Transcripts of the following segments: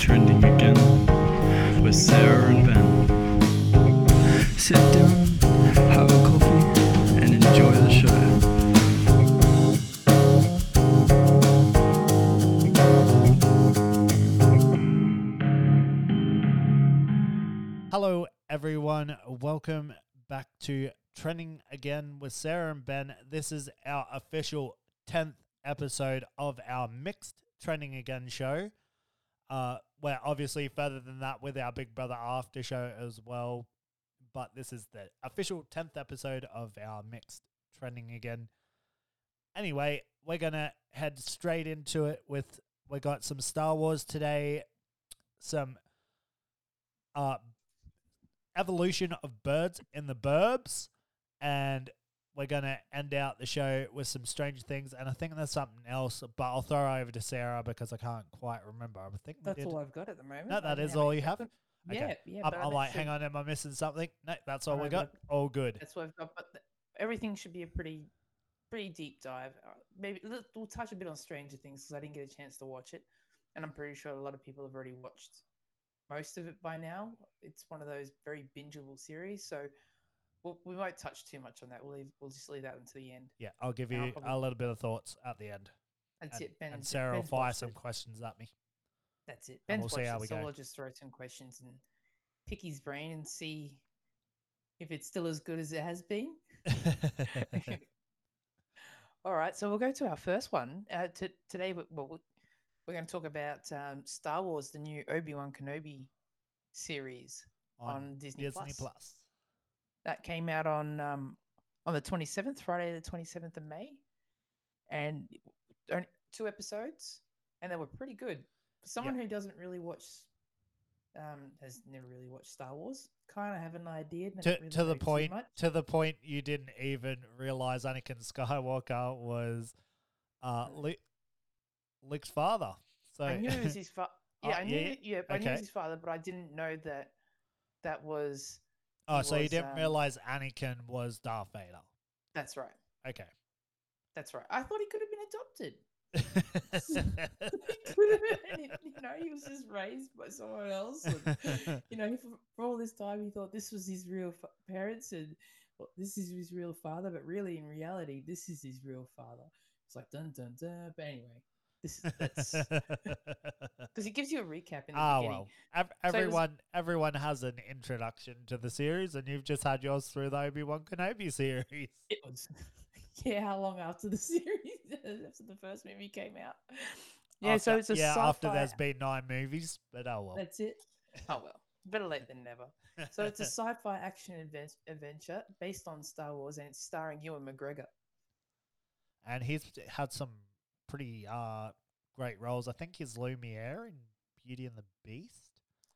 trending again with Sarah and Ben. Sit down, have a coffee, and enjoy the show. Hello, everyone. Welcome back to Trending Again with Sarah and Ben. This is our official 10th episode of our mixed Trending Again show. We're obviously further than that with our Big Brother after show as well, but this is the official 10th episode of our mixed Trending Again. Anyway, we're gonna head straight into it with, we got some Star Wars today, some evolution of birds in the burbs, and we're going to end out the show with some Stranger Things, and I think there's something else, but I'll throw over to Sarah because I can't quite remember. I think that's all I've got at the moment. No, that is all you have? Okay. Yeah. I'm like, hang on, am I missing something? No, that's all we got. All good. That's what I've got, but everything should be a pretty deep dive. Maybe we'll touch a bit on Stranger Things because I didn't get a chance to watch it, and I'm pretty sure a lot of people have already watched most of it by now. It's one of those very bingeable series, so we won't touch too much on that. We'll just leave that until the end. Yeah, I'll give you a little bit of thoughts at the end. That's it, Ben. And Sarah will fire some questions at me. That's it. Ben's watching, so I'll just throw some questions and pick his brain and see if it's still as good as it has been. All right, so we'll go to our first one. Today, we're going to talk about Star Wars, the new Obi-Wan Kenobi series on Disney Plus. That came out on the 27th, Friday the 27th of May, and only 2 episodes, and they were pretty good. For someone who doesn't really watch, has never really watched Star Wars, kind of have an idea. To the point, you didn't even realize Anakin Skywalker was Luke's father. So I knew it was his father. I knew it was his father, but I didn't know that was. Oh, so you didn't realize Anakin was Darth Vader. That's right. Okay. That's right. I thought he could have been adopted. He was just raised by someone else. And, for all this time, he thought this was his real parents and this is his real father. But really, in reality, this is his real father. It's like, dun, dun, dun. But anyway. Because it gives you a recap in the beginning. Well, everyone has an introduction to the series, and you've just had yours through the Obi-Wan Kenobi series. It was, how long after the series? After the first movie came out. Yeah, so it's a sci-fi. After there's been 9 movies, but oh well. That's it. Oh well, better late than never. So it's a sci-fi action adventure based on Star Wars, and it's starring Ewan McGregor. And he's had some pretty great roles. I think he's Lumiere in Beauty and the Beast.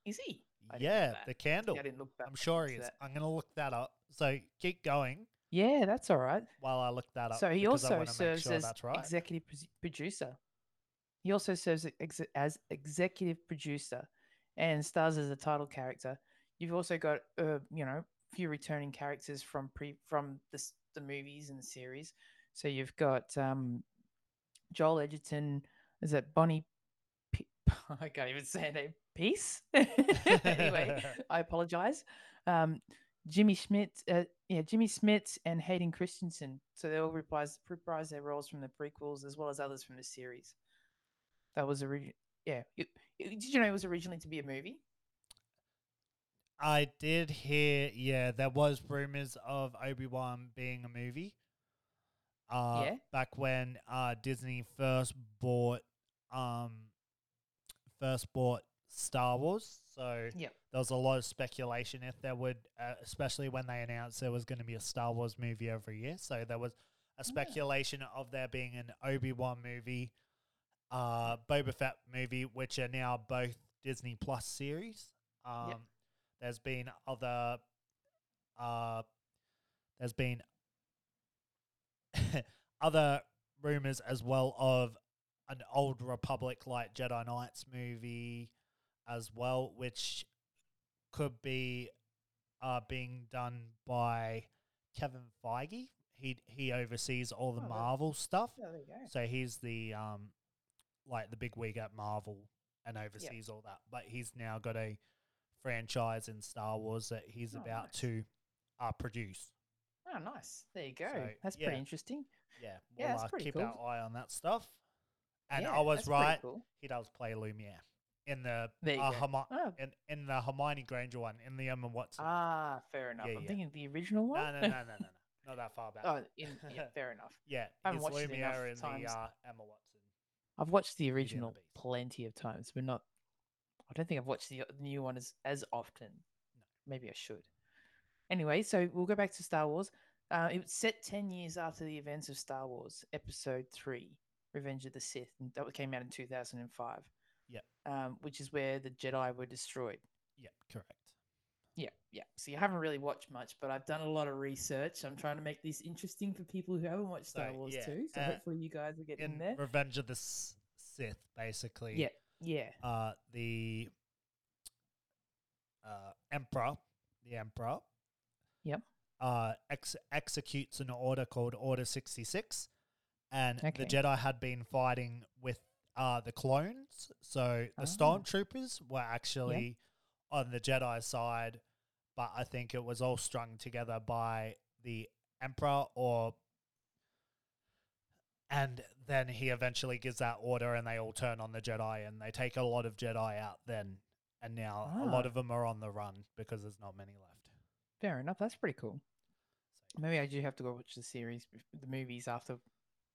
Is he? The candle. I didn't look back. I'm sure he is. I'm going to look that up. So keep going. Yeah, that's all right. While I look that up. So he also serves as executive producer. He also serves as executive producer and stars as a title character. You've also got a few returning characters from the movies and the series. So you've got Joel Edgerton, is that Bonnie? I can't even say her name. Peace. Anyway, I apologize. Jimmy Schmidt and Hayden Christensen. So they all reprise their roles from the prequels as well as others from the series. That was originally. Yeah, did you know it was originally to be a movie? I did hear. Yeah, there was rumors of Obi-Wan being a movie. Back when Disney first bought Star Wars, so there was a lot of speculation if there would, especially when they announced there was going to be a Star Wars movie every year. So there was a speculation of there being an Obi-Wan movie, Boba Fett movie, which are now both Disney Plus series. There's been other. There's been other rumors as well of an Old Republic like Jedi Knights movie as well, which could be being done by Kevin Feige. He oversees all the Marvel stuff. There we go. So he's the big wig at Marvel and oversees all that. But he's now got a franchise in Star Wars that he's about to produce. Oh, nice. There you go. So, that's pretty interesting. Yeah. We'll that's pretty keep our eye on that stuff. And I was right. Cool. He does play Lumiere in the in the Hermione Granger one, in the Emma Watson. Ah, fair enough. Yeah, I'm thinking the original one. No. Not that far back. Fair enough. Yeah, I've watched Lumiere in times. The Emma Watson. I've watched the original plenty of times, but not. I don't think I've watched the new one as often. No. Maybe I should. Anyway, so we'll go back to Star Wars. It was set 10 years after the events of Star Wars Episode 3, Revenge of the Sith, and that came out in 2005. Yeah. Which is where the Jedi were destroyed. Yeah, correct. Yeah. So you haven't really watched much, but I've done a lot of research. I'm trying to make this interesting for people who haven't watched Star Wars too. So hopefully you guys will get in there. Revenge of the Sith, basically. Yeah. The Emperor. Yep. Executes an order called Order 66, and the Jedi had been fighting with the clones. So the stormtroopers were actually on the Jedi side, but I think it was all strung together by the Emperor, and then he eventually gives that order, and they all turn on the Jedi, and they take a lot of Jedi out then, and now a lot of them are on the run because there's not many left. Fair enough. That's pretty cool. Maybe I do have to go watch the movies after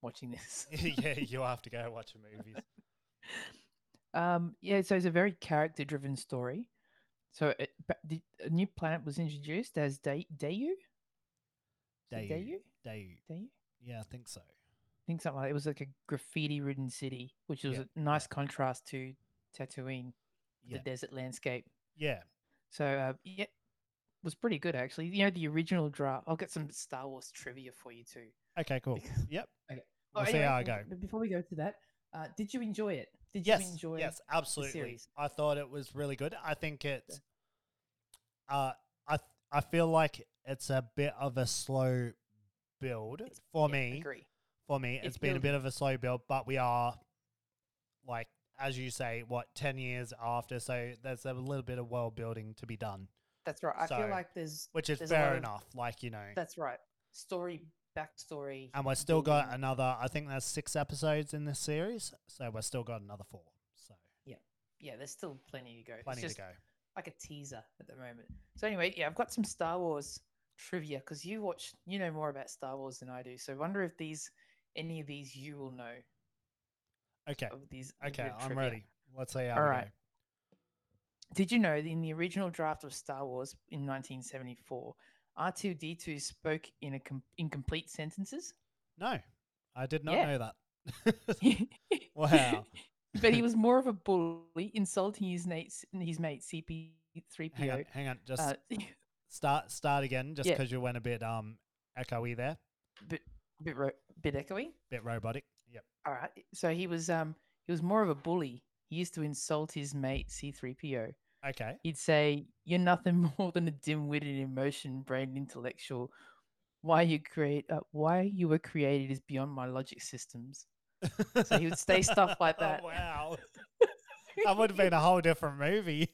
watching this. Yeah, you'll have to go watch the movies. So it's a very character-driven story. So a new planet was introduced as Dayu? Dayu? Yeah, I think so. I think something like that. It was like a graffiti-ridden city, which was a nice contrast to Tatooine, the desert landscape. Yeah. So, it was pretty good, actually. You know, the original draft. I'll get some Star Wars trivia for you, too. Okay, cool. Yep. Okay. We'll see how I go. Before we go to that, did you enjoy it? Yes, absolutely. I thought it was really good. I think it's I feel like it's a bit of a slow build for me. I agree. For me, it's been a bit of a slow build, but we are, like, as you say, 10 years after, so there's a little bit of world building to be done. That's right. I feel like there's... Which is fair enough, That's right. Story backstory. And we've still got another, I think there's 6 episodes in this series, so we've still got another 4. So yeah, there's still plenty to go. Plenty to go. Like a teaser at the moment. So anyway, I've got some Star Wars trivia because you know more about Star Wars than I do. So I wonder if any of these you will know. Okay. I'm ready. Let's see how we go. Did you know that in the original draft of Star Wars in 1974, R2-D2 spoke in incomplete sentences? No, I did not know that. Wow. But he was more of a bully, insulting his mate C-3PO. Hang on. Just start again, just because you went a bit echoey there. Bit echoey? Bit robotic, yep. All right. So he was more of a bully. He used to insult his mate C-3PO. Okay. He'd say, "You're nothing more than a dim-witted, emotion-brained intellectual. Why you were created is beyond my logic systems." So he would say stuff like that. Oh, wow. That would have been a whole different movie.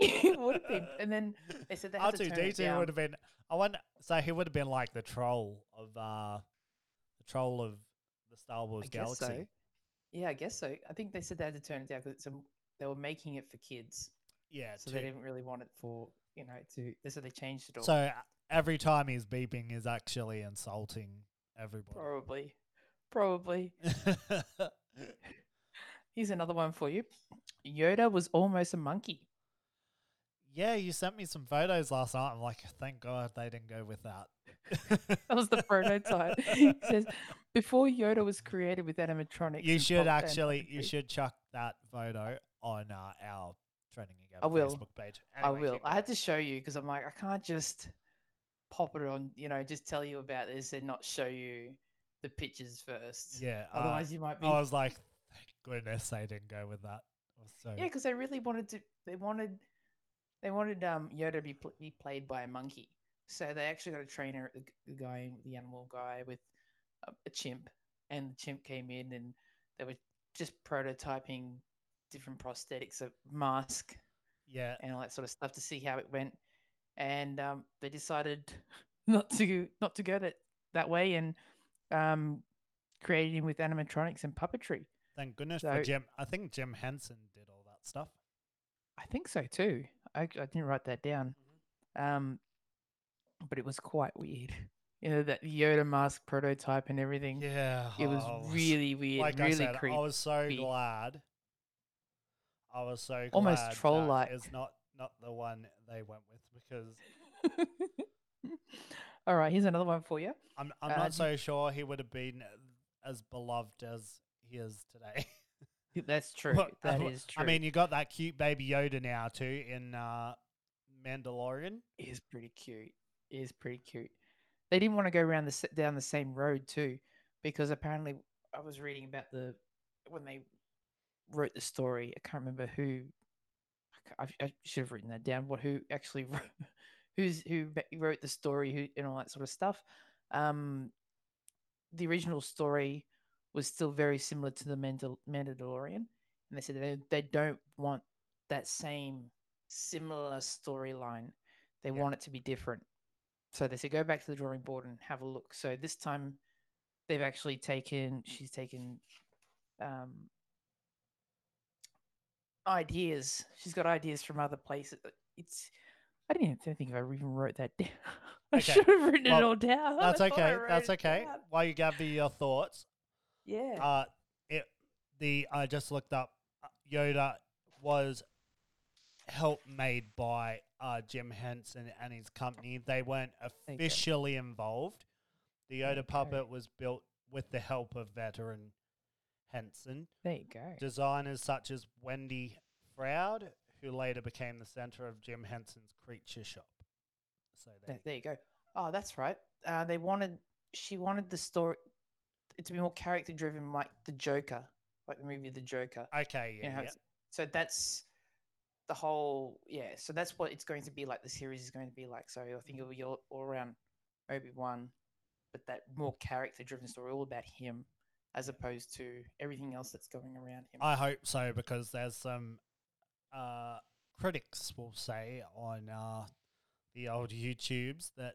It would have been. And then they said they had to turn it down. R2-D2 would have been. I wonder. So he would have been like the troll of the Star Wars galaxy. So. Yeah, I guess so. I think they said they had to turn it down because they were making it for kids. Yeah, so they didn't really want it for, so they changed it all. So every time he's beeping is actually insulting everybody. Probably. Here's another one for you. Yoda was almost a monkey. Yeah, you sent me some photos last night. I'm like, thank God they didn't go with that. That was the prototype. He says, before Yoda was created with animatronics. You should chuck that photo on our trending again. Facebook page. Anyway, I will. I had to show you because I'm like, I can't just pop it on, just tell you about this and not show you the pictures first. Yeah. Otherwise you might be. I was like, thank goodness they didn't go with that. So... Yeah, because they really wanted to. They wanted Yoda to be played by a monkey. So they actually got a trainer, the animal guy, with a chimp, and the chimp came in and they were just prototyping different prosthetics, a mask, yeah, and all that sort of stuff to see how it went. And they decided not to go that way, and created him with animatronics and puppetry. Thank goodness for Jim. I think Jim Henson did all that stuff. I think so too. I didn't write that down. Mm-hmm. But it was quite weird. You know, that Yoda mask prototype and everything. Yeah. It was really weird. Like really creepy. I was so glad. Almost troll-like. It's not the one they went with because... All right, here's another one for you. I'm not so sure he would have been as beloved as he is today. That's true. Look, that is true. I mean, you got that cute baby Yoda now too in Mandalorian. He's pretty cute. They didn't want to go around down the same road too, because apparently I was reading about when they wrote the story. I can't remember who. I should have written that down. Who actually wrote, who wrote the story, and all that sort of stuff. The original story was still very similar to the Mandalorian, and they said they don't want that same similar storyline. They want it to be different. So they said, go back to the drawing board and have a look. So this time they've actually she's taken ideas. She's got ideas from other places. I don't think I even wrote that down. Should have written it all down. That's okay. That's okay. While you gather your thoughts. Yeah. I just looked up Yoda was help made by Jim Henson and his company. They weren't officially involved. The Yoda puppet was built with the help of veteran Henson. There you go. Designers such as Wendy Froud, who later became the center of Jim Henson's creature shop. So there you go. Oh, that's right. She wanted the story to be more character driven, like the Joker, like the movie The Joker. Okay, yeah. You know, yeah. So that's the whole, yeah, so that's what it's going to be like. The series is going to be like. So I think it'll be all around Obi-Wan, but that more character-driven story, all about him, as opposed to everything else that's going around him. I hope so, because there's some critics will say on the old YouTubes that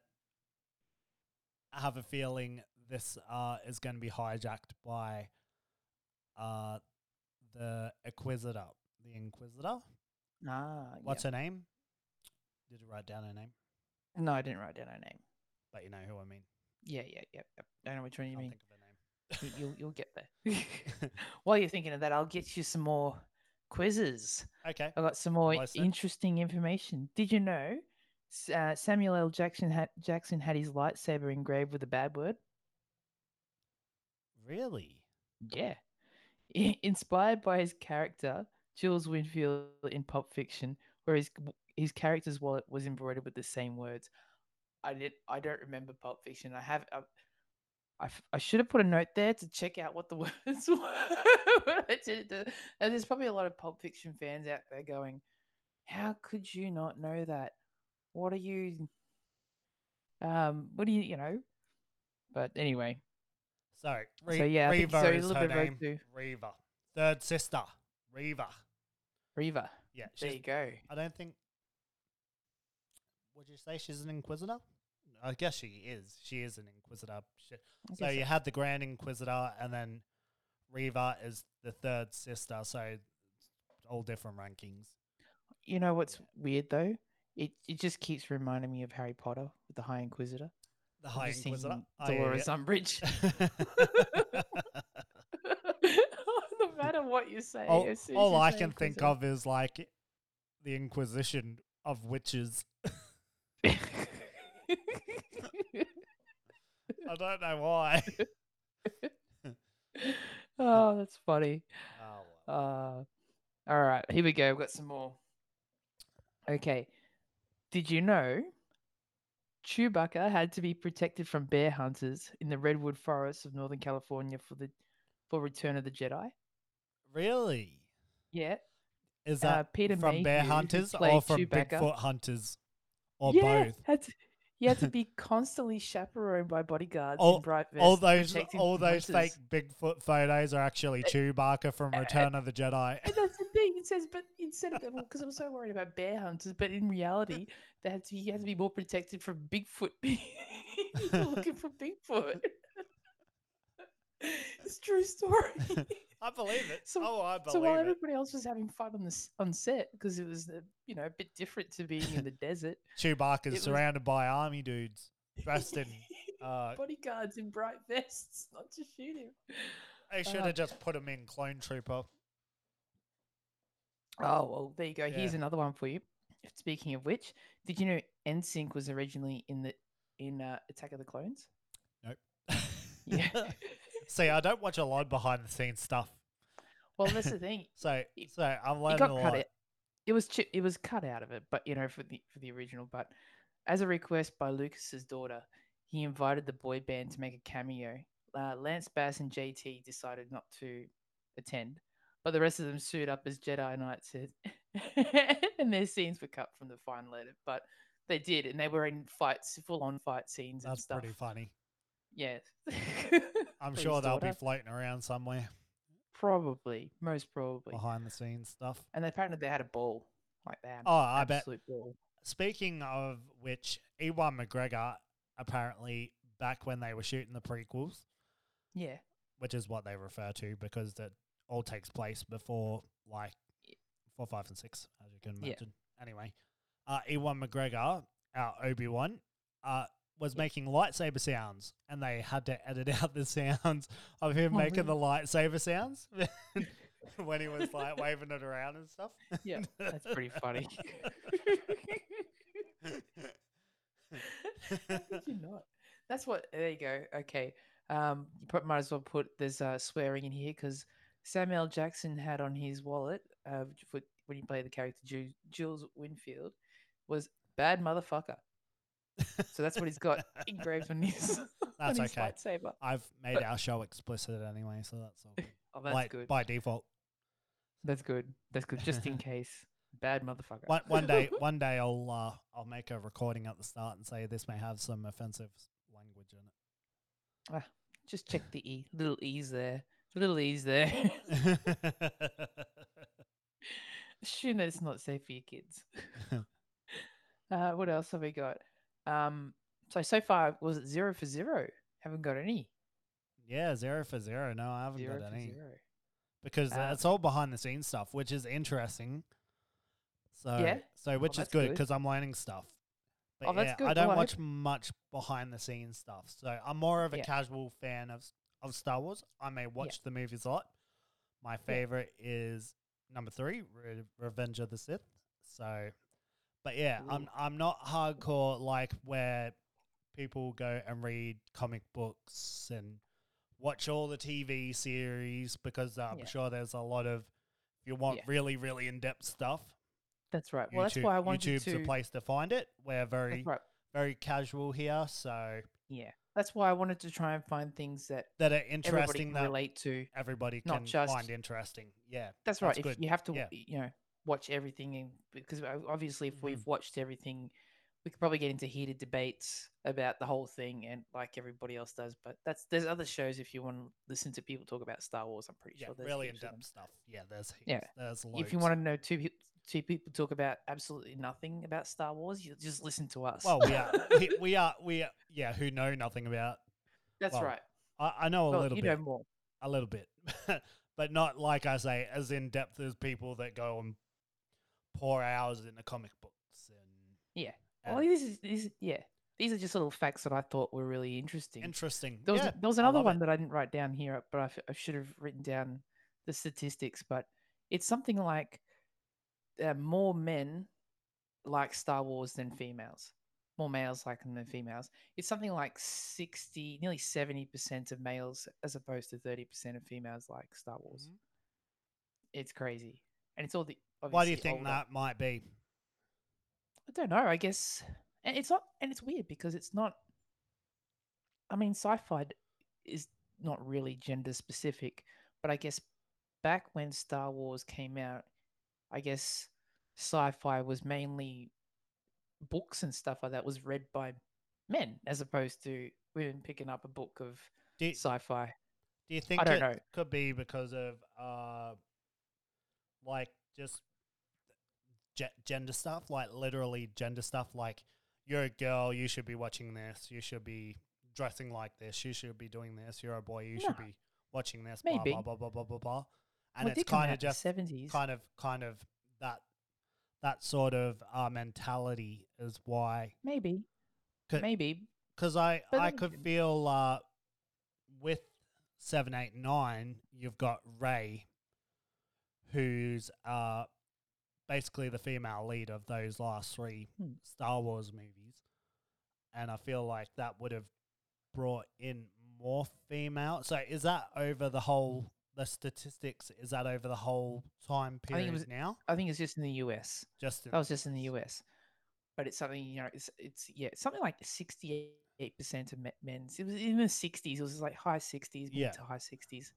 I have a feeling this is going to be hijacked by the Inquisitor. What's her name? Did you write down her name? No, I didn't write down her name. But you know who I mean. Yeah. I know which one you mean. Think of her name. You'll get there. While you're thinking of that, I'll get you some more quizzes. Okay. I got some more interesting information. Did you know Samuel L. Jackson had his lightsaber engraved with a bad word? Really? Yeah. Inspired by his character, Jules Winfield in Pulp Fiction, where his character's wallet was embroidered with the same words. I don't remember Pulp Fiction. I should have put a note there to check out what the words were. And there's probably a lot of Pulp Fiction fans out there going, "How could you not know that? What are you? What do you? You know?" But anyway, Reva is a little her bit name. Too. Reva, third sister. Reva. Yeah. There you go. I don't think... Would you say she's an Inquisitor? I guess she is. She is an Inquisitor. So you had the Grand Inquisitor, and then Reva is the third sister, so it's all different rankings. You know what's weird, though? It just keeps reminding me of Harry Potter with the High Inquisitor. The High Inquisitor? Dolores Umbridge. No matter what you say, all I can think of is like the Inquisition of witches. I don't know why. Oh, that's funny. Oh, wow. All right, here we go. We've got some more. Okay. Did you know Chewbacca had to be protected from bear hunters in the redwood forests of Northern California for Return of the Jedi? Really? Yeah. Is that Peter from Mayhew, bear hunters or from Chewbacca? Bigfoot hunters or both? You had to be constantly chaperoned by bodyguards in bright vests. All those fake Bigfoot photos are actually Chewbacca from Return of the Jedi. And that's the thing. it says, but instead of, because I'm so worried about bear hunters, but in reality, you have to be more protected from Bigfoot. You're looking for Bigfoot. It's a true story. I believe it. So while everybody else was having fun on set, because it was a bit different to being in the desert. Chewbacca's surrounded by army dudes dressed in bodyguards in bright vests, not to shoot him. They should have just put him in Clone Trooper. Oh, well, there you go. Yeah. Here's another one for you. Speaking of which, did you know NSYNC was originally in Attack of the Clones? Nope. Yeah. See, I don't watch a lot behind the scenes stuff. Well, that's the thing. so I'm learning a lot. It was cut out of it, but for the original. But as a request by Lucas's daughter, he invited the boy band to make a cameo. Lance Bass and JT decided not to attend, but the rest of them suited up as Jedi Knights, and their scenes were cut from the final edit. But they did, and they were in fights, full-on fight scenes and stuff. That's pretty funny. Yes. I'm sure they'll be floating around somewhere. Probably. Most probably. Behind the scenes stuff. And apparently they had a ball. Like that. Oh, I bet. Ball. Speaking of which, Ewan McGregor, apparently back when they were shooting the prequels. Yeah. Which is what they refer to, because that all takes place before 4, 5 and 6, as you can imagine. Yeah. Anyway, Ewan McGregor, our Obi-Wan, was making lightsaber sounds, and they had to edit out the sounds of him making the lightsaber sounds when he was like waving it around and stuff. Yeah, that's pretty funny. How could you not? That's what, there you go. Okay. You might as well put there's swearing in here, because Samuel L. Jackson had on his wallet when he played the character Jules Winfield was bad motherfucker. So that's what he's got engraved on his That's on his okay. lightsaber. I've made our show explicit anyway, so that's all. Oh, that's good. By default. That's good. Just in case. Bad motherfucker. One day I'll make a recording at the start and say this may have some offensive language in it. Ah, just check the E. Little E's there. Assume that it's not safe for your kids. What else have we got? So far, was it 0 for 0? Haven't got any. Yeah, 0 for 0. No, I haven't got any. Zero. Because it's all behind the scenes stuff, which is interesting. So, yeah. So which is good because I'm learning stuff. But that's good. I don't watch much behind the scenes stuff. So I'm more of a casual fan of Star Wars. I may watch the movies a lot. My favorite is number 3, Revenge of the Sith. So. But yeah, ooh. I'm not hardcore like where people go and read comic books and watch all the TV series, because I'm sure there's a lot of, if you want really, really in-depth stuff. That's right. Well, that's why I wanted YouTube's a place to find it. We're very casual here, so. Yeah, that's why I wanted to try and find things that are interesting, that relate to. Everybody can find interesting. Yeah, that's right. If you have to, watch everything, because obviously if we've watched everything, we could probably get into heated debates about the whole thing, and like everybody else does. But there's other shows if you want to listen to people talk about Star Wars. I'm pretty sure there's really in-depth stuff. Yeah, there's heaps. Yeah. There's loads. If you want to know two people talk about absolutely nothing about Star Wars, you just listen to us. Well, we are who know nothing about. That's right. I know a little bit. You know more. A little bit, but not like I say as in depth as people that go and. Pour hours in the comic books and these are just little facts that I thought were really interesting. There was another one that I didn't write down here, but I should have written down the statistics, but it's something like more men like Star Wars than females, more males like them than females. It's something like 60, nearly 70% of males as opposed to 30% of females like Star Wars. Mm-hmm. It's crazy. And it's all the obviously why do you think older. That might be? I don't know. I guess, and it's not, and it's weird because it's not. I mean, sci-fi is not really gender specific, but I guess back when Star Wars came out, I guess sci-fi was mainly books and stuff like that was read by men as opposed to women picking up a book of sci-fi. Do you think I don't know. Could be because of like just gender stuff, like literally gender stuff, like you're a girl, you should be watching this, you should be dressing like this, you should be doing this, you're a boy, you should be watching this, maybe. Blah, blah, blah, blah, blah, blah. And well, it's kind of just kind of that sort of mentality is why. Maybe. Maybe. Because I could feel with 7, 8, 9, you've got Rey, who's basically the female lead of those last three Star Wars movies. And I feel like that would have brought in more female. So is that over the whole, the statistics, is that over the whole time period now? I think it's just in the US. That was just in the US. But it's something, you know, it's something like 68% of men's. It was in the 60s. It was like high 60s, mid to high 60s,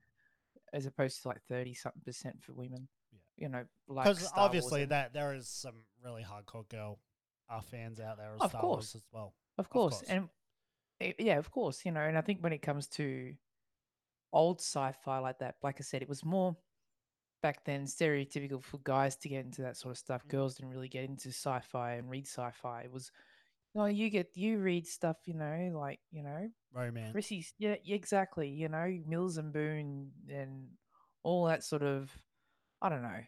as opposed to like 30-something% for women. Yeah, you know, like because obviously that there is some really hardcore girl fans out there of Star Wars as well. Of course. And yeah, of course, you know. And I think when it comes to old sci-fi like that, like I said, it was more back then stereotypical for guys to get into that sort of stuff. Girls didn't really get into sci-fi and read sci-fi. It was, you know, you read stuff, you know, like, you know, romance. Chrissy's, yeah, exactly. You know, Mills and Boone and all that sort of. I don't know.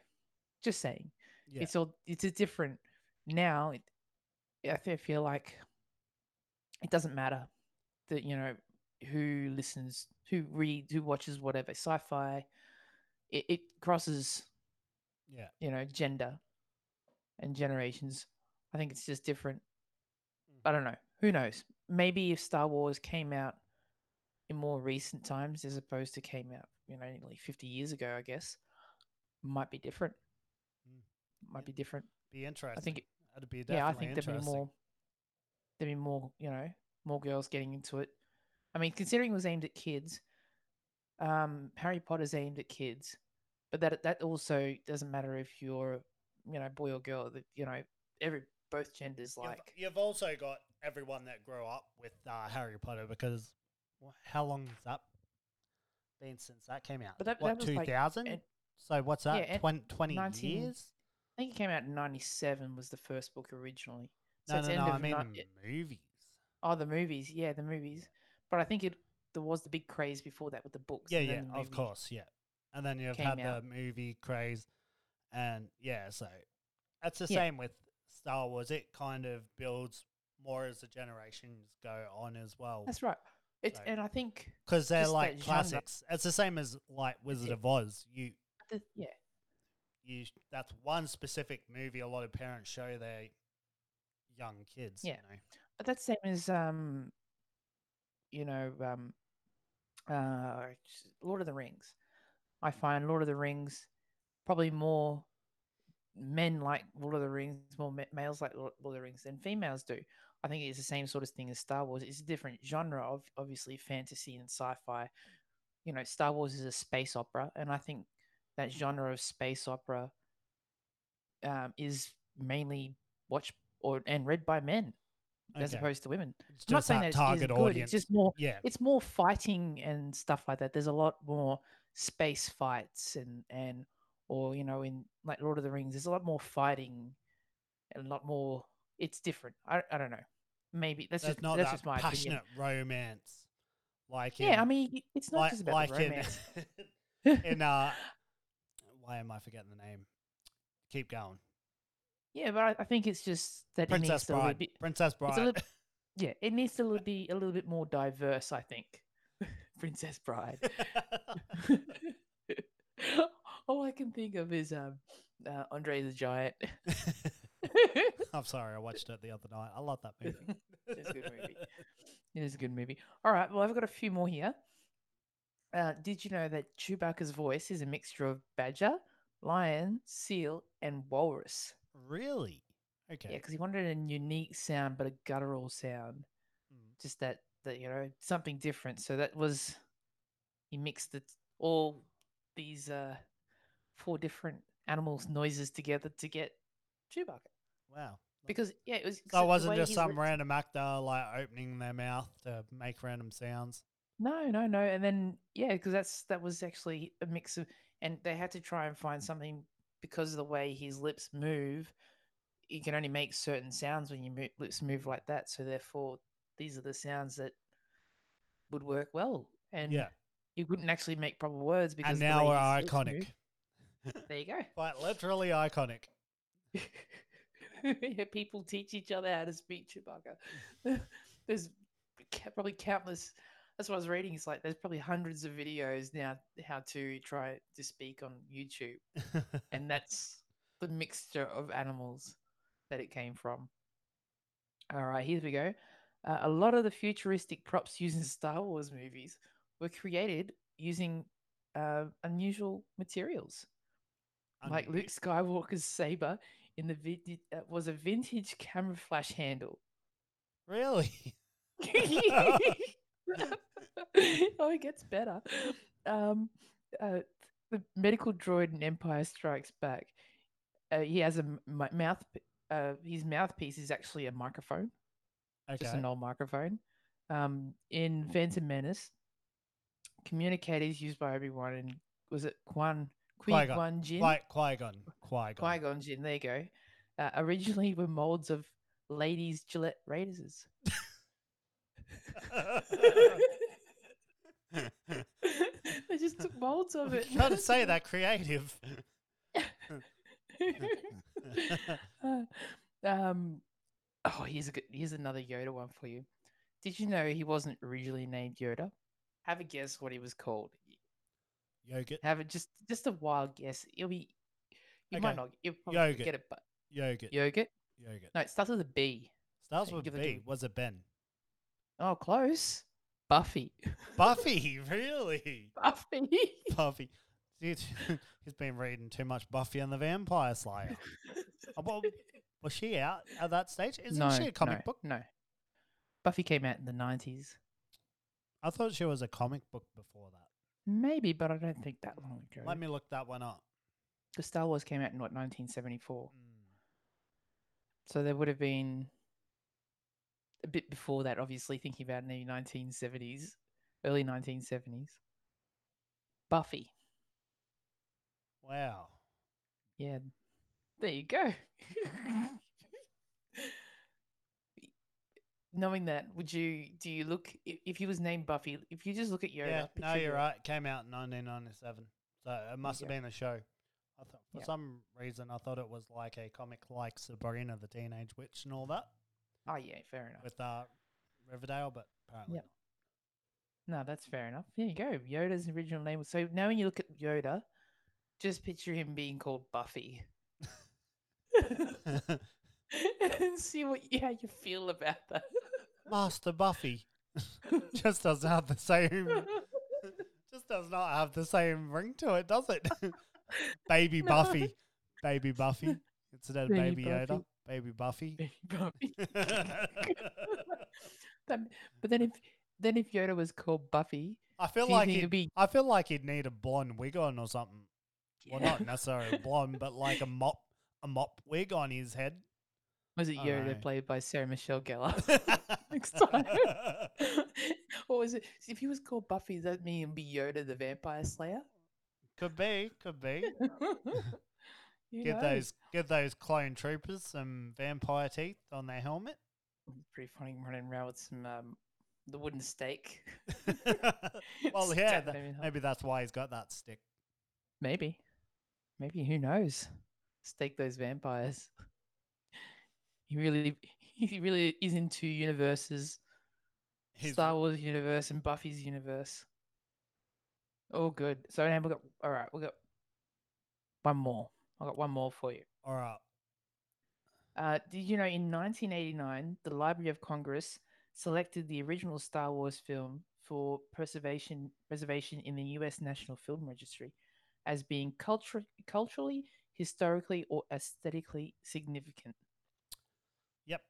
Just saying, yeah. It's a different now. I feel like it doesn't matter that, you know, who listens, who reads, who watches, whatever sci-fi. It crosses, you know, gender and generations. I think it's just different. I don't know. Who knows? Maybe if Star Wars came out in more recent times as opposed to came out, you know, nearly 50 years ago, I guess, might be different. Be interesting. I think it'd be definitely interesting. There'd be more, you know, more girls getting into it. I mean, considering it was aimed at kids, Harry Potter's aimed at kids, but that also doesn't matter if you're, you know, boy or girl. You know, both genders like. You've also got everyone that grew up with Harry Potter because how long has that been since that came out? But that was 2000. Like, so what's that, 20 years? I think it came out in 1997 was the first book originally. So I mean movies. Oh, the movies. Yeah, the movies. But I think there was the big craze before that with the books. Yeah, yeah, of course, yeah. And then you've had the movie craze. And, yeah, so it's the same with Star Wars. It kind of builds more as the generations go on as well. That's right. And I think... Because they're like classics. It's the same as like Wizard of Oz. That's one specific movie a lot of parents show their young kids. Yeah, you know? But that's the same as Lord of the Rings. I find Lord of the Rings probably more men like Lord of the Rings, more males like Lord of the Rings than females do. I think it's the same sort of thing as Star Wars. It's a different genre of obviously fantasy and sci-fi. You know, Star Wars is a space opera, and I think that genre of space opera is mainly watched and read by men as opposed to women. It's I'm not saying that target it's good. Audience. It's just more. Yeah. It's more fighting and stuff like that. There's a lot more space fights or you know, in like Lord of the Rings, there's a lot more fighting and a lot more. It's different. I don't know. Maybe that's just my passionate opinion. Romance. Like I mean, it's not just about the romance. Why am I forgetting the name? Keep going. Yeah, but I think it's just that Princess Bride. It needs to be a little bit more diverse, I think. Princess Bride. All I can think of is Andre the Giant. I'm sorry, I watched it the other night. I love that movie. It is a good movie. All right, well, I've got a few more here. Did you know that Chewbacca's voice is a mixture of badger, lion, seal, and walrus? Really? Okay. Yeah, because he wanted a unique sound, but a guttural sound. Just that, you know, something different. So that was, he mixed all these 4 different animals' noises together to get Chewbacca. Wow. Because, yeah, it was. So it wasn't just some random actor, like, opening their mouth to make random sounds? No. And then, yeah, because that was actually a mix of, and they had to try and find something because of the way his lips move, you can only make certain sounds when your lips move like that. So therefore, these are the sounds that would work well. And yeah, you wouldn't actually make proper words because and now are iconic. Move. There you go. Quite literally iconic. Yeah, people teach each other how to speak Chewbacca. There's probably countless. That's what I was reading. It's like there's probably hundreds of videos now how to try to speak on YouTube, and that's the mixture of animals that it came from. All right, here we go. A lot of the futuristic props used in Star Wars movies were created using unusual materials. Like Luke Skywalker's saber in the was a vintage camera flash handle. Really? Oh, it gets better. The medical droid in Empire Strikes Back. He has a mouth. His mouthpiece is actually a microphone. Okay. Just an old microphone. In Phantom Menace, communicators used by Obi-Wan and was it Qui-Gon Jinn? Qui-Gon Jinn. There you go. Originally were molds of ladies' Gillette razors. They just took molds of it. You can't say that creative. Here's another Yoda one for you. Did you know he wasn't originally named Yoda? Have a guess what he was called. Yogurt. Have it just a wild guess. Might not. You'll probably get it, but yogurt. No, it starts with a B. Starts with a B. Was it Ben? Oh, close. Buffy, really? Buffy. Dude, he's been reading too much Buffy and the Vampire Slayer. Was she out at that stage? Isn't she a comic book? No. Buffy came out in the 90s. I thought she was a comic book before that. Maybe, but I don't think that long ago. Let me look that one up. Because Star Wars came out in, 1974? Mm. So there would have been a bit before that, obviously, thinking about in the 1970s, early 1970s. Buffy. Wow. Yeah. There you go. Knowing that, do you look if he was named Buffy? If you just look at Yoda, you're right. It came out in 1997, so it must have been a show. I thought for some reason I thought it was like a comic, like Sabrina the Teenage Witch and all that. Oh yeah, fair enough. With Riverdale, but apparently not. No, that's fair enough. There you go. Yoda's original name was so. Now when you look at Yoda, just picture him being called Buffy. And see how you feel about that. Master Buffy just does not have the same ring to it, does it? Baby Buffy instead of Baby Yoda. Baby Buffy. But then if Yoda was called Buffy, I feel like he'd need a blonde wig on or something. Yeah. Well, not necessarily blonde, but like a mop wig on his head. Was it Yoda played by Sarah Michelle Gellar? Next time. Or was it? If he was called Buffy, does that mean it'd be Yoda the Vampire Slayer? Could be. Get those clone troopers some vampire teeth on their helmet. Pretty funny running around with some the wooden stake. Well, yeah, maybe that's why he's got that stick. Maybe who knows? Stake those vampires. He really is in two universes, Star Wars universe and Buffy's universe. Oh, good. So now we got one more. I got one more for you. All right. Did you know in 1989 the Library of Congress selected the original Star Wars film for preservation in the U.S. National Film Registry as being culturally, historically, or aesthetically significant? Yep.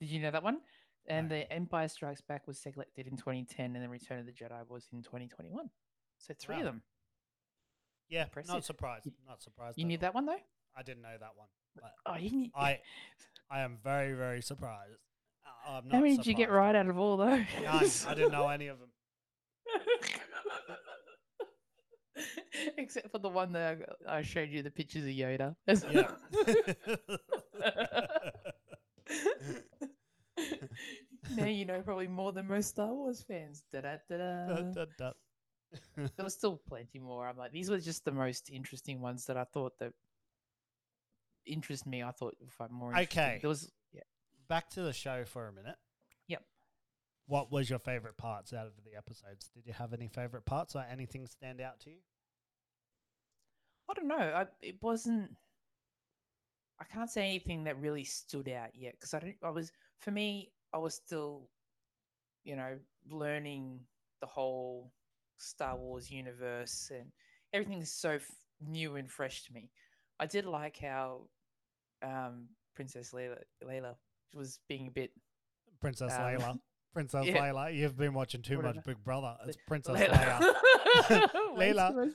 Did you know that one? And no. The Empire Strikes Back was selected in 2010 and the Return of the Jedi was in 2021. So three of them. Yeah, impressive. Not surprised. You knew that one, though? I didn't know that one. But I am very, very surprised. I'm not How many did you get right out of all, though? None. I didn't know any of them. Except for the one that I showed you the pictures of Yoda. Yeah. Now you know probably more than most Star Wars fans. Da-da-da-da. There was still plenty more. I'm like, these were just the most interesting ones that I thought that interest me. I thought if I'm more interested. Okay. There was, yeah. Back to the show for a minute. Yep. What was your favourite parts out of the episodes? Did you have any favourite parts or anything stand out to you? I don't know. It wasn't... I can't say anything that really stood out yet because for me, I was still, learning the whole Star Wars universe and everything is so new and fresh to me. I did like how Princess Leia was being a bit... Princess Leia. Princess Leia. You've been watching too much Big Brother. It's Princess Leia. Leila.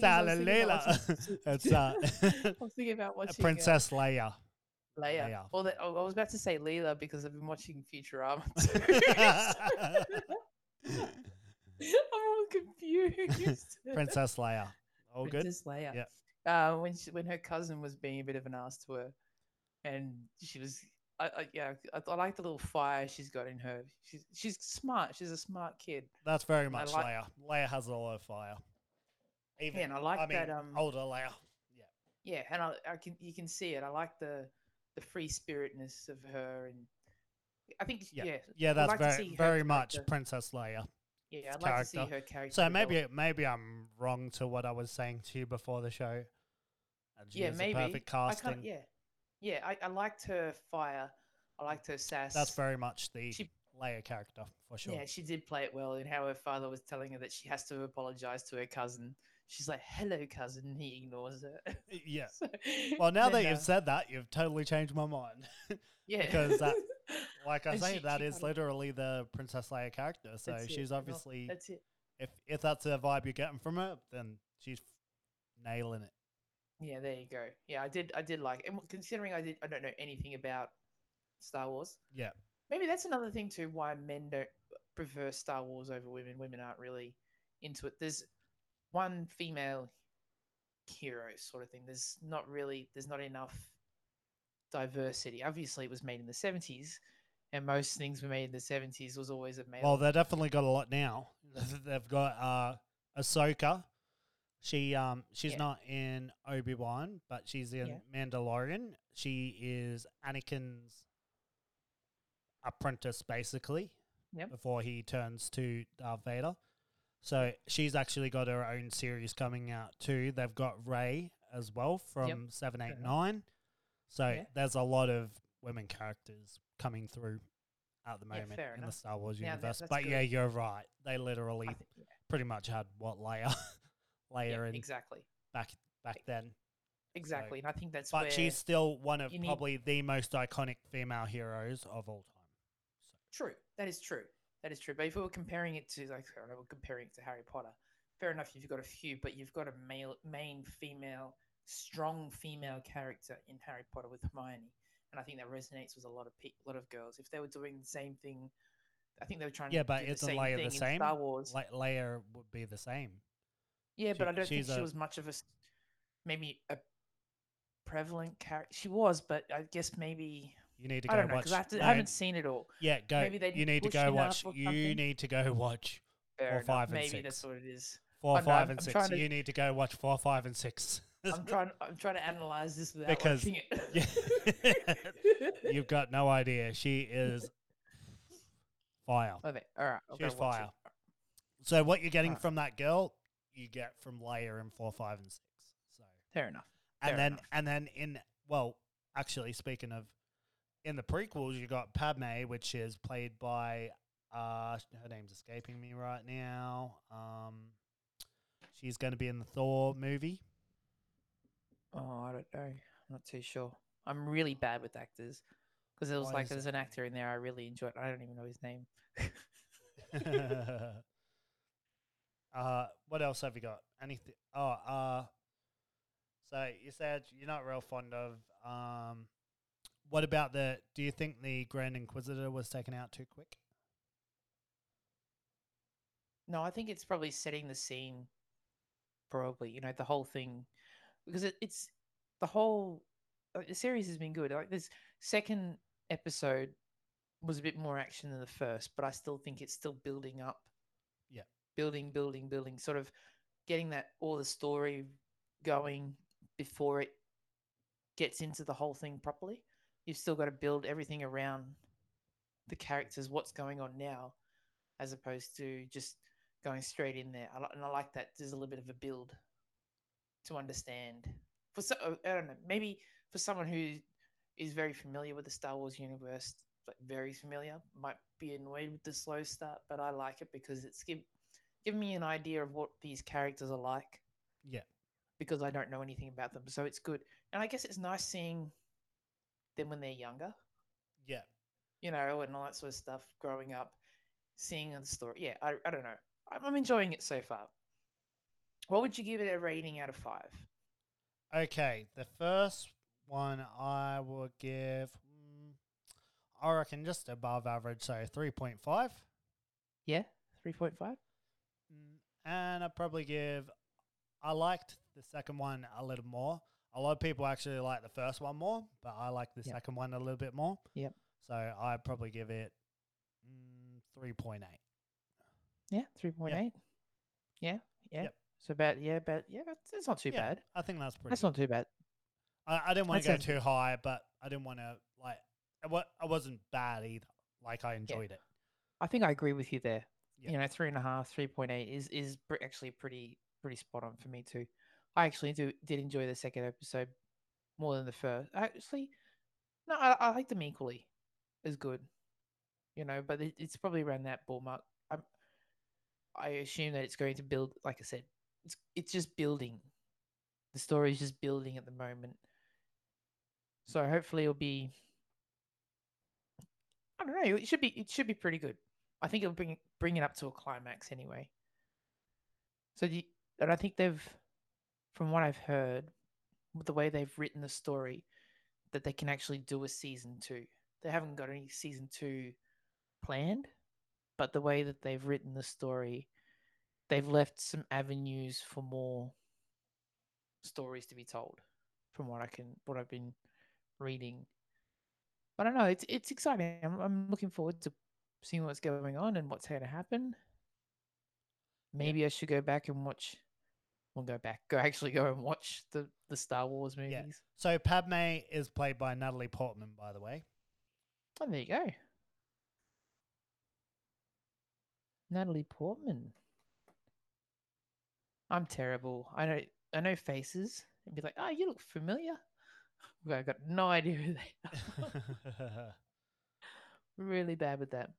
Sally Leila. That's that. I was thinking about watching Princess Leia. Leia. Well, I was about to say Leila because I've been watching Futurama too. I'm all confused. Princess Leia. All good. Princess Leia. Yeah. When her cousin was being a bit of an ass to her, and she was. I like the little fire she's got in her. She's smart. She's a smart kid. That's very much Leia. Leia has a lot of fire. And I like that. Older Leia. Yeah. Yeah, and you can see it. I like the free spiritness of her, and I think that's like very very much Princess Leia. Yeah, I'd like to see her character. So maybe I'm wrong to what I was saying to you before the show. Yeah, maybe perfect casting. Yeah, I liked her fire. I liked her sass. That's very much the Leia character, for sure. Yeah, she did play it well, and how her father was telling her that she has to apologize to her cousin. She's like, hello, cousin, and he ignores her. Yeah. Now that you've said that, you've totally changed my mind. Yeah. Because, that is literally the Princess Leia character. So she's obviously, that's it. If that's the vibe you're getting from her, then she's nailing it. Yeah, there you go. Yeah, I did like it. Considering I don't know anything about Star Wars. Yeah. Maybe that's another thing too, why men don't prefer Star Wars over women. Women aren't really into it. There's one female hero sort of thing. There's not enough diversity. Obviously, it was made in the 70s, and most things were made in the 70s was always a male. Well, they definitely got a lot now. They've got Ahsoka. She's not in Obi-Wan, but she's in Mandalorian. She is Anakin's apprentice, basically, before he turns to Darth Vader. So she's actually got her own series coming out too. They've got Rey as well from 789. So there's a lot of women characters coming through at the moment in the Star Wars universe. But good. You're right. They literally pretty much had what Leia... Layer in exactly back then, exactly, so, and I think that's. But she's still one of probably the most iconic female heroes of all time. So. True, that is true. But if we were comparing it to, Harry Potter, fair enough. You've got a few, but you've got a main female, strong female character in Harry Potter with Hermione, and I think that resonates with a lot of girls. If they were doing the same thing, I think they were trying to. Yeah, but isn't Leia the same? Star Wars, Leia would be the same. Yeah, but I don't think she was much of a prevalent character. She was, but I guess maybe you need to go watch. I haven't seen it all. Yeah, go. You need to go watch 4, 5, and 6. Maybe that's what it is. 4, 5, and 6. You need to go watch 4, 5, and 6. I'm trying to analyze this without watching it. You've got no idea. She is fire. Okay, all right. She's fire. So what you're getting from that girl? You get from Leia in 4, 5, and 6. So fair enough. Speaking of in the prequels, you got Padme, which is played by her name's escaping me right now. She's going to be in the Thor movie. Oh, I don't know. I'm not too sure. I'm really bad with actors because it was there's an actor in there I really enjoyed. I don't even know his name. What else have you got? Anything? So you said you're not real fond of. What about do you think the Grand Inquisitor was taken out too quick? No, I think it's probably setting the scene, probably, you know, the whole thing, because it's the whole the series has been good. Like, this second episode was a bit more action than the first, but I still think it's still building up. Yeah. Building, sort of getting that all the story going before it gets into the whole thing properly. You've still got to build everything around the characters, what's going on now, as opposed to just going straight in there. And I like that there's a little bit of a build to understand. For some, I don't know, maybe for someone who is very familiar with the Star Wars universe, like very familiar, might be annoyed with the slow start, but I like it because it's give me an idea of what these characters are like. Yeah. Because I don't know anything about them, so it's good. And I guess it's nice seeing them when they're younger. Yeah. You know, and all that sort of stuff, growing up, seeing the story. Yeah, I don't know. I'm enjoying it so far. What would you give it a rating out of 5? Okay, the first one I will give, I reckon just above average, so 3.5. Yeah, 3.5. And I'd probably give, I liked the second one a little more. A lot of people actually like the first one more, but I like the second one a little bit more. Yep. So I'd probably give it 3.8. Yeah, 3.8. Yeah. Yep. So about it's not too bad. I think that's pretty. That's good. Not too bad. I didn't want to go too high, but I didn't want to like. I wasn't bad either. Like, I enjoyed it. I think I agree with you there. Yep. You know, 3.5, 3.8 is actually pretty spot on for me too. I actually did enjoy the second episode more than the first. Actually, no, I like them equally as good. You know, but it's probably around that ball mark. I assume that it's going to build. Like I said, it's just building. The story is just building at the moment. So hopefully it'll be. I don't know. It should be pretty good. I think it'll bring it up to a climax anyway. So and I think they've, from what I've heard, with the way they've written the story, that they can actually do a season 2. They haven't got any season 2 planned, but the way that they've written the story, they've left some avenues for more stories to be told, from what I've been reading. I don't know. It's exciting. I'm looking forward to seeing what's going on and what's going to happen. Maybe I should go back and watch. We'll go and watch the Star Wars movies. Yeah. So Padme is played by Natalie Portman, by the way. Oh, there you go. Natalie Portman. I'm terrible. I know faces and be like, oh, you look familiar. But I got no idea who they are. Really bad with that.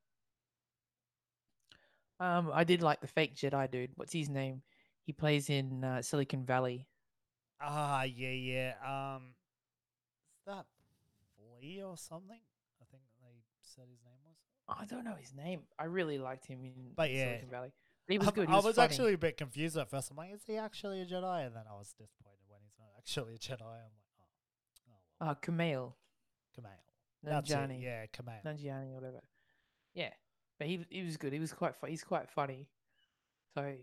I did like the fake Jedi dude. What's his name? He plays in Silicon Valley. Ah, yeah. Is that Flea or something? I think they said his name was. I don't know his name. I really liked him in Silicon Valley. He was good. I was actually a bit confused at first. I'm like, is he actually a Jedi? And then I was disappointed when he's not actually a Jedi. I'm like, oh. Kumail. Nanjiani. Yeah, Kumail. Nanjiani, whatever. Yeah, but he was good. He was quite he's quite funny. So.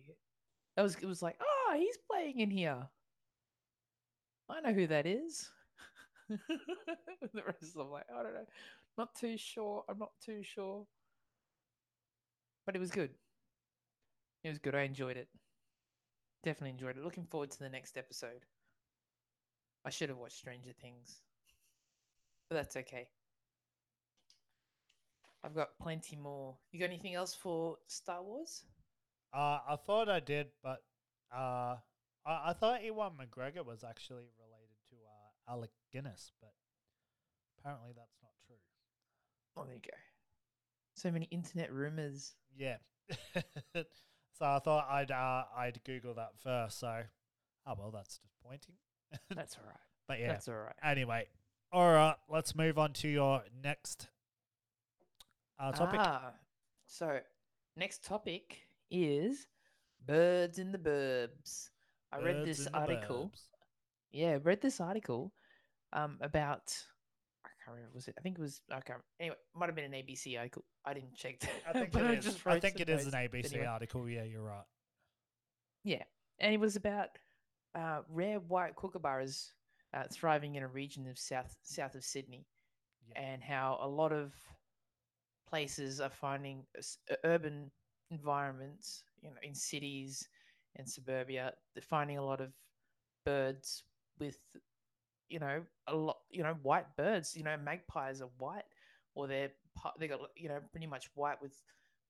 It was like, oh, he's playing in here. I know who that is. The rest of them, like, I don't know. I'm not too sure. But it was good. I enjoyed it. Definitely enjoyed it. Looking forward to the next episode. I should have watched Stranger Things. But that's okay. I've got plenty more. You got anything else for Star Wars? I thought I did, but I thought Ewan McGregor was actually related to Alec Guinness, but apparently that's not true. Oh, there you go. So many internet rumors. Yeah. So I thought I'd Google that first. So, oh well, that's disappointing. That's all right. But yeah, that's all right. Anyway, all right, let's move on to your next topic. So next topic is Birds in the Burbs. I read this article about, I can't remember. Was it? I think it was. I can't. Anyway, might have been an ABC article. I didn't check that. I think it is an ABC article. Yeah, you're right. Yeah, and it was about rare white kookaburras thriving in a region of south of Sydney, and how a lot of places are finding urban environments, you know, in cities and suburbia, they're finding a lot of birds with, you know, a lot, you know, white birds. You know, magpies are white, or they got, you know, pretty much white with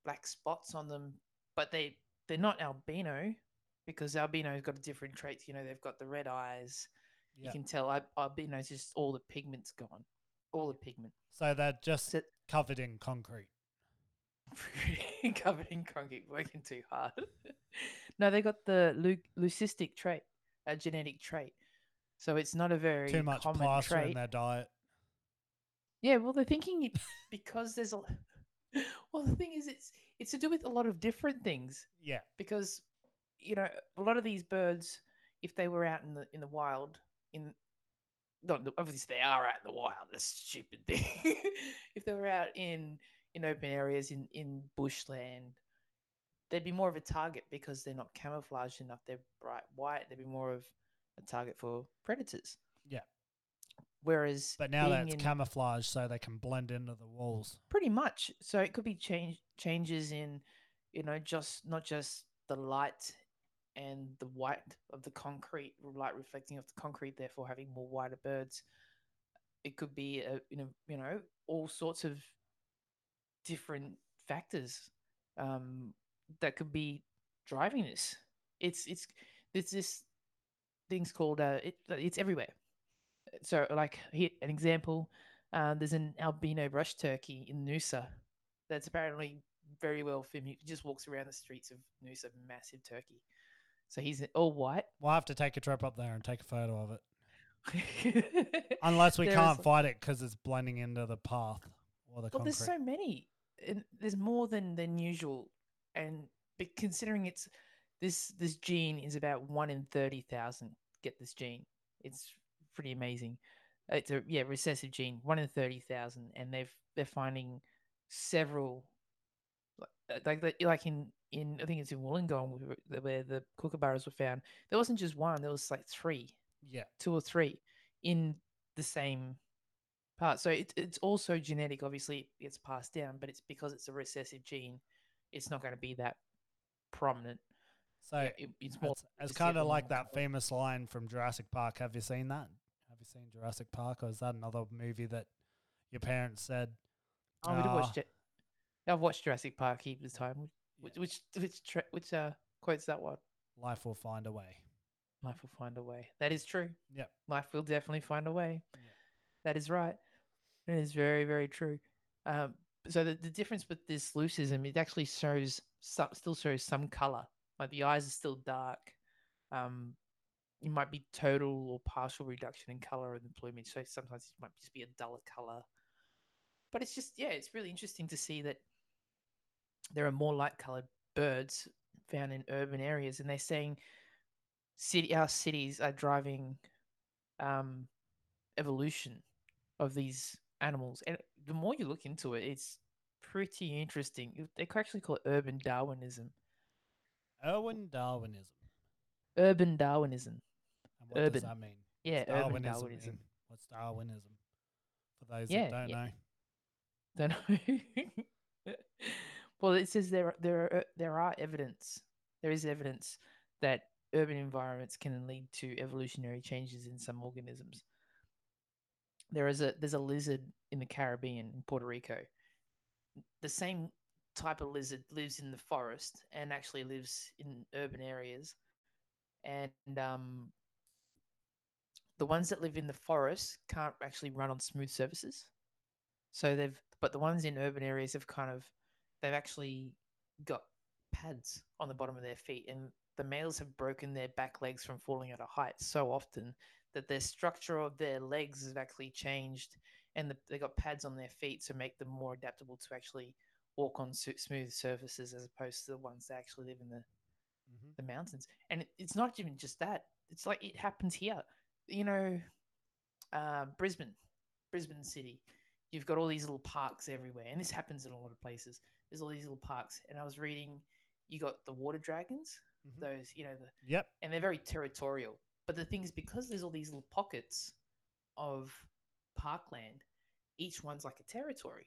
black spots on them, but they're not albino, because albino's got a different trait. You know, they've got the red eyes. Yeah. You can tell albino's just all the pigment's gone, all the pigment. So they're just covered in concrete. Covered in concrete, working too hard. No, they got the leucistic trait, a genetic trait. So it's not a very common trait. Too much plaster in their diet. Yeah, well, they're thinking it because there's a... Well, the thing is, it's to do with a lot of different things. Yeah. Because, you know, a lot of these birds, if they were out in the wild, obviously they are out in the wild. That's a stupid thing. If they were out in open areas, in bushland, they'd be more of a target because they're not camouflaged enough. They're bright white. They'd be more of a target for predators. Yeah. Whereas, but now that's camouflaged, so they can blend into the walls. Pretty much. So it could be changes in, you know, just not just the light and the white of the concrete, light reflecting off the concrete, therefore having more whiter birds. It could be, you know, all sorts of different factors that could be driving this. It's this thing's called it's everywhere. So, like, here, an example, there's an albino brush turkey in Noosa that's apparently very well filmed. He just walks around the streets of Noosa, massive turkey. So he's all white. We'll have to take a trip up there and take a photo of it. Unless we can't fight it because it's blending into the path or the concrete. Well, there's so many. And there's more than usual. And but considering it's this gene is about 1 in 30,000 get this gene. It's pretty amazing. It's a recessive gene, 1 in 30,000, and they're finding several, like in I think it's in Wollongong where the kookaburras were found. There wasn't just one; there was like three, two or three in the same part. So it's also genetic. Obviously, it's passed down, but it's because it's a recessive gene. It's not going to be that prominent. So it's more. It's kind of like that famous line from Jurassic Park. Have you seen that? Have you seen Jurassic Park? Or is that another movie that your parents said? Oh, we watched it. I've watched Jurassic Park heaps of time. Which quotes that one? Life will find a way. Life will find a way. That is true. Yeah. Life will definitely find a way. Yeah. That is right. It is very, very true. So the difference with this leucism, it actually still shows some color. Like the eyes are still dark. It might be total or partial reduction in color in the plumage. So sometimes it might just be a duller color. But it's just, it's really interesting to see that there are more light-coloured birds found in urban areas, and they're saying our cities are driving evolution of these animals. And the more you look into it, it's pretty interesting. They actually call it urban Darwinism. Urban Darwinism. And what does that mean? Yeah, urban Darwinism. What's Darwinism? For those that don't know. Well, it says there is evidence that urban environments can lead to evolutionary changes in some organisms. There's a lizard in the Caribbean, in Puerto Rico. The same type of lizard lives in the forest and actually lives in urban areas. And the ones that live in the forest can't actually run on smooth surfaces. But the ones in urban areas they've actually got pads on the bottom of their feet, and the males have broken their back legs from falling at a height so often that their structure of their legs has actually changed, and they got pads on their feet to make them more adaptable to actually walk on smooth surfaces as opposed to the ones that actually live in the mountains. And it's not even just that. It's like it happens here. You know, Brisbane. Brisbane City, you've got all these little parks everywhere. And this happens in a lot of places. There's all these little parks. And I was reading, you got the water dragons, mm-hmm. those, you know, the, yep. and they're very territorial. But the thing is, because there's all these little pockets of parkland, each one's like a territory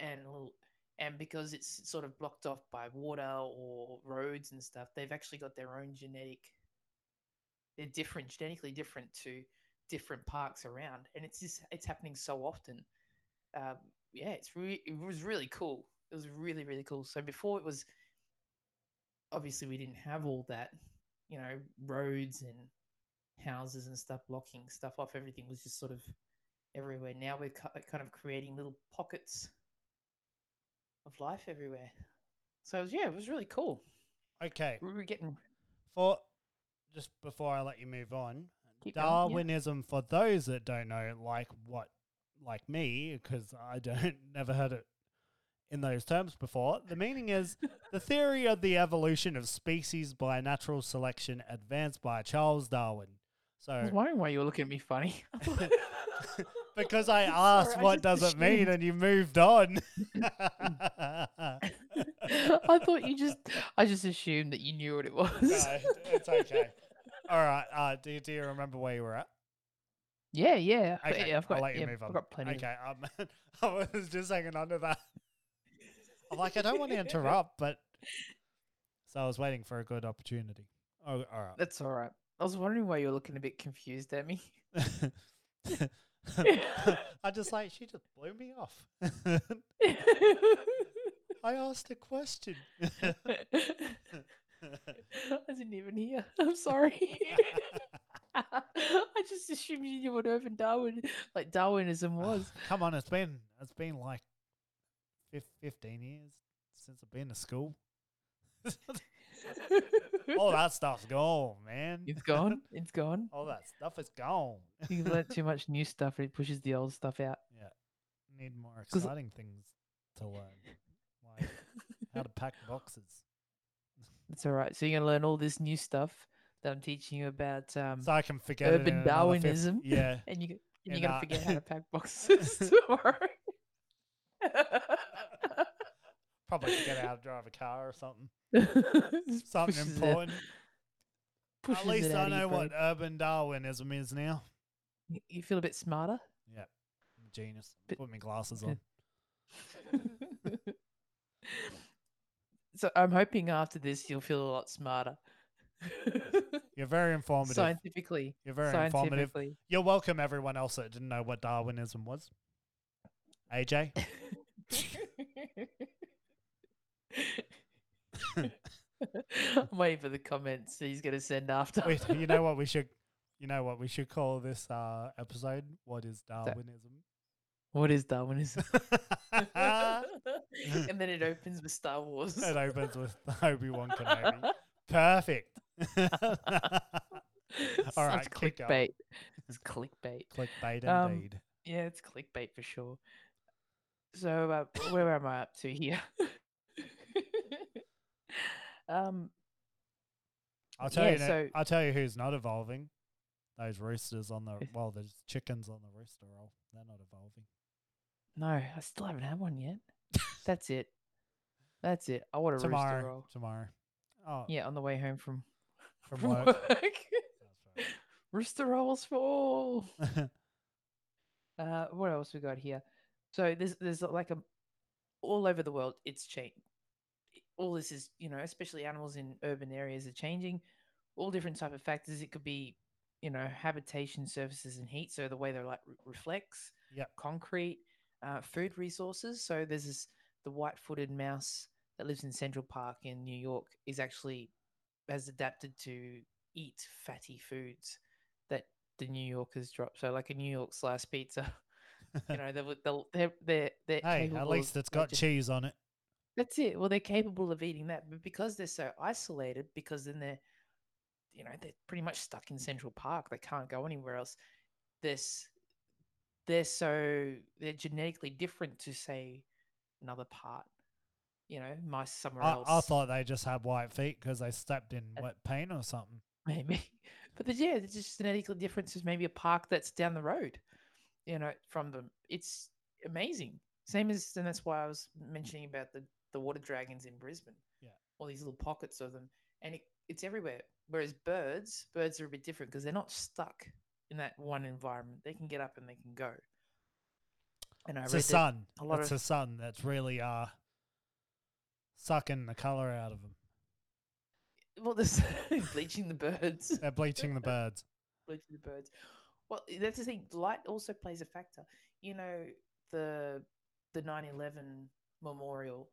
and a little, and because it's sort of blocked off by water or roads and stuff, they've actually got their own genetic, they're different, genetically different to different parks around. And it's just, it's happening so often. Yeah, it was really cool. It was really, really cool. So before it was, obviously we didn't have all that, you know, roads and houses and stuff, blocking stuff off. Everything was just sort of everywhere. Now we're kind of creating little pockets of life everywhere. So, yeah, it was really cool. Okay. We were getting... For just before I let you move on, Darwinism, yeah. for those that don't know, like me, because I don't never heard it in those terms before, the meaning is the theory of the evolution of species by natural selection advanced by Charles Darwin. So I was wondering why you were looking at me funny. Because I asked, sorry, what does it mean, and you moved on. I thought I just assumed that you knew what it was. No, it's okay. All right. Do you remember where you were at? Yeah. Okay, yeah, I'll let you move on. I've got plenty. Okay. I was just hanging on to that. I'm like, I don't want to interrupt, but so I was waiting for a good opportunity. Oh, all right. That's all right. I was wondering why you were looking a bit confused at me. I just like, she just blew me off. I asked a question. I didn't even hear. I'm sorry. I just assumed you knew what urban Darwin, like Darwinism, was. Come on, it's been like 15 years since I've been to school. All that stuff's gone, man. It's gone. All that stuff is gone. You learn too much new stuff and it pushes the old stuff out. Yeah. Need more exciting things to learn. Like how to pack boxes. That's all right. So you're going to learn all this new stuff that I'm teaching you about so I can forget urban Darwinism. Yeah. And you're going to forget how to pack boxes tomorrow. Probably forget how to drive a car or something. Something important. At least I know what urban Darwinism is now. You feel a bit smarter? Yeah. I'm a genius. Put my glasses on. So I'm hoping after this you'll feel a lot smarter. You're very informative. Scientifically. You're very informative. You're welcome, everyone else that didn't know what Darwinism was. AJ? I'm waiting for the comments that he's going to send after. Wait, you know what we should call this episode? What is Darwinism? What is Darwinism? And then it opens with Star Wars. It opens with Obi-Wan Kenobi. Perfect. All right, clickbait. It's clickbait. Clickbait indeed. Yeah, it's clickbait for sure. So where am I up to here? I'll tell you who's not evolving. Those roosters on the there's chickens on the rooster roll. They're not evolving. No, I still haven't had one yet. That's it. I want a rooster roll tomorrow. Oh yeah, on the way home from work. That's right. Rooster rolls for all. What else we got here? So there's like a all over the world. It's changed. All this is, you know, especially animals in urban areas are changing. All different type of factors. It could be, you know, habitation, surfaces, and heat. So the way they're like reflects, yep. concrete, food resources. So there's the white-footed mouse that lives in Central Park in New York is actually has adapted to eat fatty foods that the New Yorkers drop. So like a New York slice pizza, you know, they're hey, at least it's got cheese on it. That's it. Well, they're capable of eating that, but because they're so isolated, because then they're, you know, they're pretty much stuck in Central Park. They can't go anywhere else. They're genetically different to, say, another part. You know, mice somewhere else. I thought they just had white feet because they stepped in wet paint or something. Maybe, but yeah, there's just genetically differences. Maybe a park that's down the road. you know, from them. It's amazing. Same as, and that's why I was mentioning about the water dragons in Brisbane. Yeah. All these little pockets of them. And it's everywhere. Whereas birds are a bit different because they're not stuck in that one environment. They can get up and they can go. And I it's the sun that's really sucking the colour out of them. Well, bleaching the birds. They're bleaching the birds. Bleaching the birds. Well, that's the thing. Light also plays a factor. You know, the 9/11 memorial,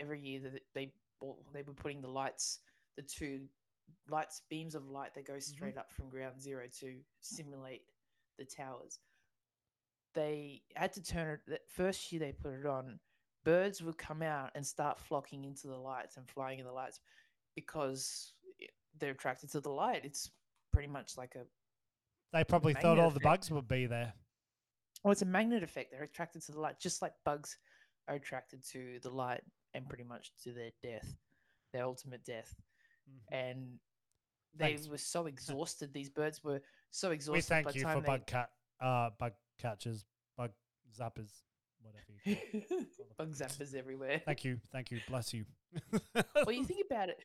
every year that they were putting the lights, the two lights, beams of light that go straight up from ground zero to simulate the towers. They had to turn it. That first year they put it on, birds would come out and start flocking into the lights and flying in the lights because they're attracted to the light. It's pretty much like a. They probably thought all the bugs would be there. Well, it's a magnet effect. They're attracted to the light, just like bugs are attracted to the light and pretty much to their death, their ultimate death. Mm-hmm. And they were so exhausted. These birds were so exhausted. We thank by you time for bug catchers, bug zappers, whatever you call them. Bug zappers everywhere. Thank you, bless you. Well, you think about it.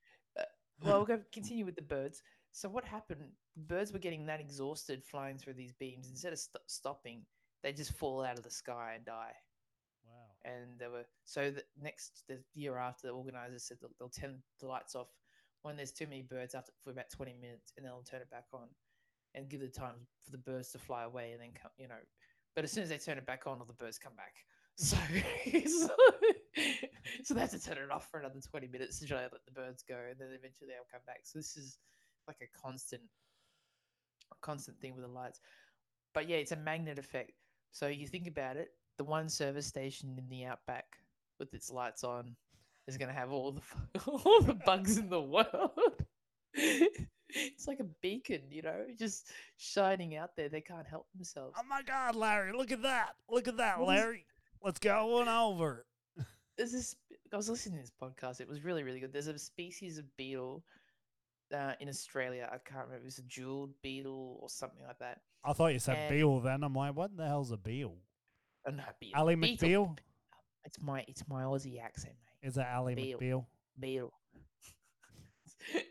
Well, we'll go continue with the birds. So what happened? Birds were getting that exhausted flying through these beams. Instead of stopping, they just fall out of the sky and die. Wow! And they were the year after, the organisers said they'll turn the lights off when there's too many birds after for about 20 minutes, and they'll turn it back on and give the time for the birds to fly away and then come, you know. But as soon as they turn it back on, all the birds come back. So they have to turn it off for another 20 minutes to try to let the birds go, and then eventually they'll come back. So this is like a constant thing with the lights. But yeah, it's a magnet effect. So you think about it, the one service station in the outback with its lights on is going to have all the bugs in the world. It's like a beacon, you know, just shining out there. They can't help themselves. Oh my God, Larry, look at that. Look at that, Larry. Let's go on over. I was listening to this podcast. It was really, really good. There's a species of beetle in Australia. I can't remember. It was a jeweled beetle or something like that. I thought you said Beale then. I'm like, what the hell's a Beale? Oh, no, Beale. Ali McBeal? It's my Aussie accent, mate. Is it Ali McBeal? Beale.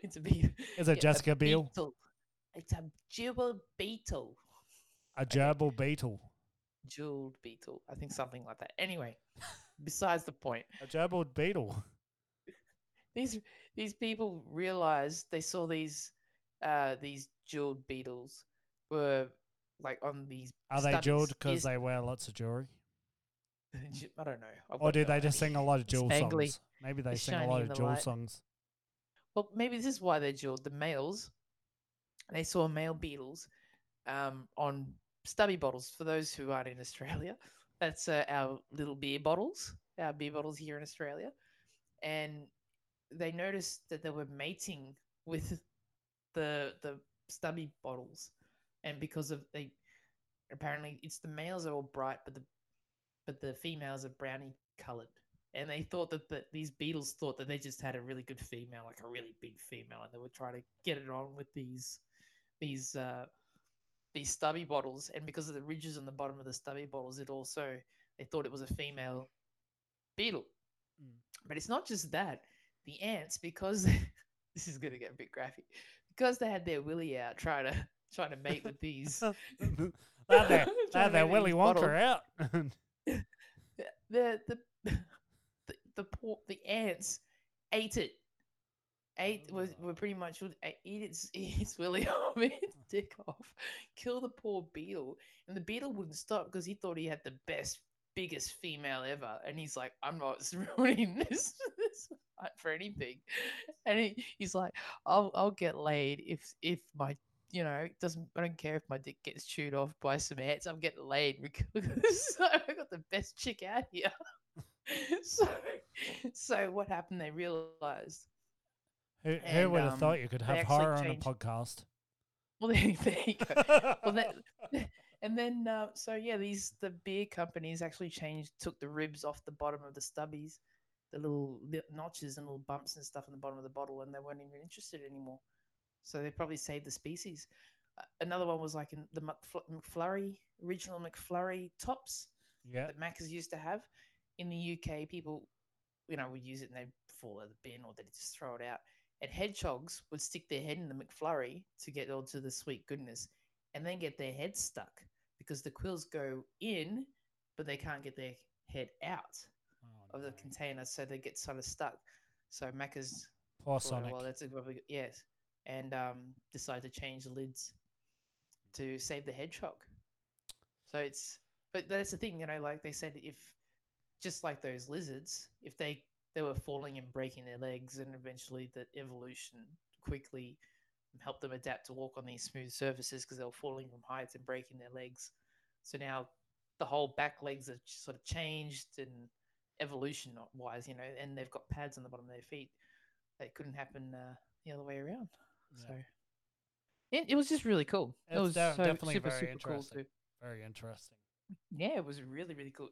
It's a beetle. Is it Jessica Biel? It's a jewel beetle. A gerbil beetle. Jeweled beetle. I think something like that. Anyway, besides the point. A gerbil beetle. These people realized they saw these jeweled beetles were like on these. Are they jeweled because they wear lots of jewelry? I don't know. Or do they just sing a lot of jewel songs? Maybe they sing a lot of jewel songs. Well, maybe this is why they're jeweled. The males, they saw male beetles on stubby bottles. For those who aren't in Australia, that's our little beer bottles, our beer bottles here in Australia. And they noticed that they were mating with the stubby bottles. And because of apparently it's the males are all bright, but the females are brownie coloured. And they thought that these beetles thought that they just had a really good female, like a really big female, and they were trying to get it on with these stubby bottles. And because of the ridges on the bottom of the stubby bottles, they thought it was a female beetle. Mm. But it's not just that. The ants, because this is going to get a bit graphic, because they had their willy out trying to mate with these. They had their willy wonker out. The ants ate it. Were pretty much would eat its willy off, its dick off, kill the poor beetle, and the beetle wouldn't stop because he thought he had the best, biggest female ever, and he's like, I'm not ruining this for anything, and he's like, I'll get laid if my, you know, I don't care if my dick gets chewed off by some ants, I'm getting laid because I got the best chick out here. So what happened? They realized. Who would have thought you could have horror on a podcast? Well, there you go. The beer companies actually took the ribs off the bottom of the stubbies, the little notches and little bumps and stuff on the bottom of the bottle, and they weren't even interested anymore. So they probably saved the species. Another one was like in the McFlurry, original McFlurry tops that Macca's used to have. In the UK, people, you know, would use it and they'd fall out of the bin or they'd just throw it out. And hedgehogs would stick their head in the McFlurry to get onto the sweet goodness and then get their head stuck because the quills go in, but they can't get their head out of the container, so they get sort of stuck. So Macca's... Poor Sonic. Well, that's a good, yes. And decided to change the lids to save the hedgehog. So it's... But that's the thing, you know, like they said, if... Just like those lizards, if they were falling and breaking their legs, and eventually the evolution quickly helped them adapt to walk on these smooth surfaces because they were falling from heights and breaking their legs. So now the whole back legs are sort of changed and evolution-wise, you know, and they've got pads on the bottom of their feet. That couldn't happen the other way around. Yeah. So it was just really cool. It was definitely super interesting. Cool too. Very interesting. Yeah, it was really, really cool.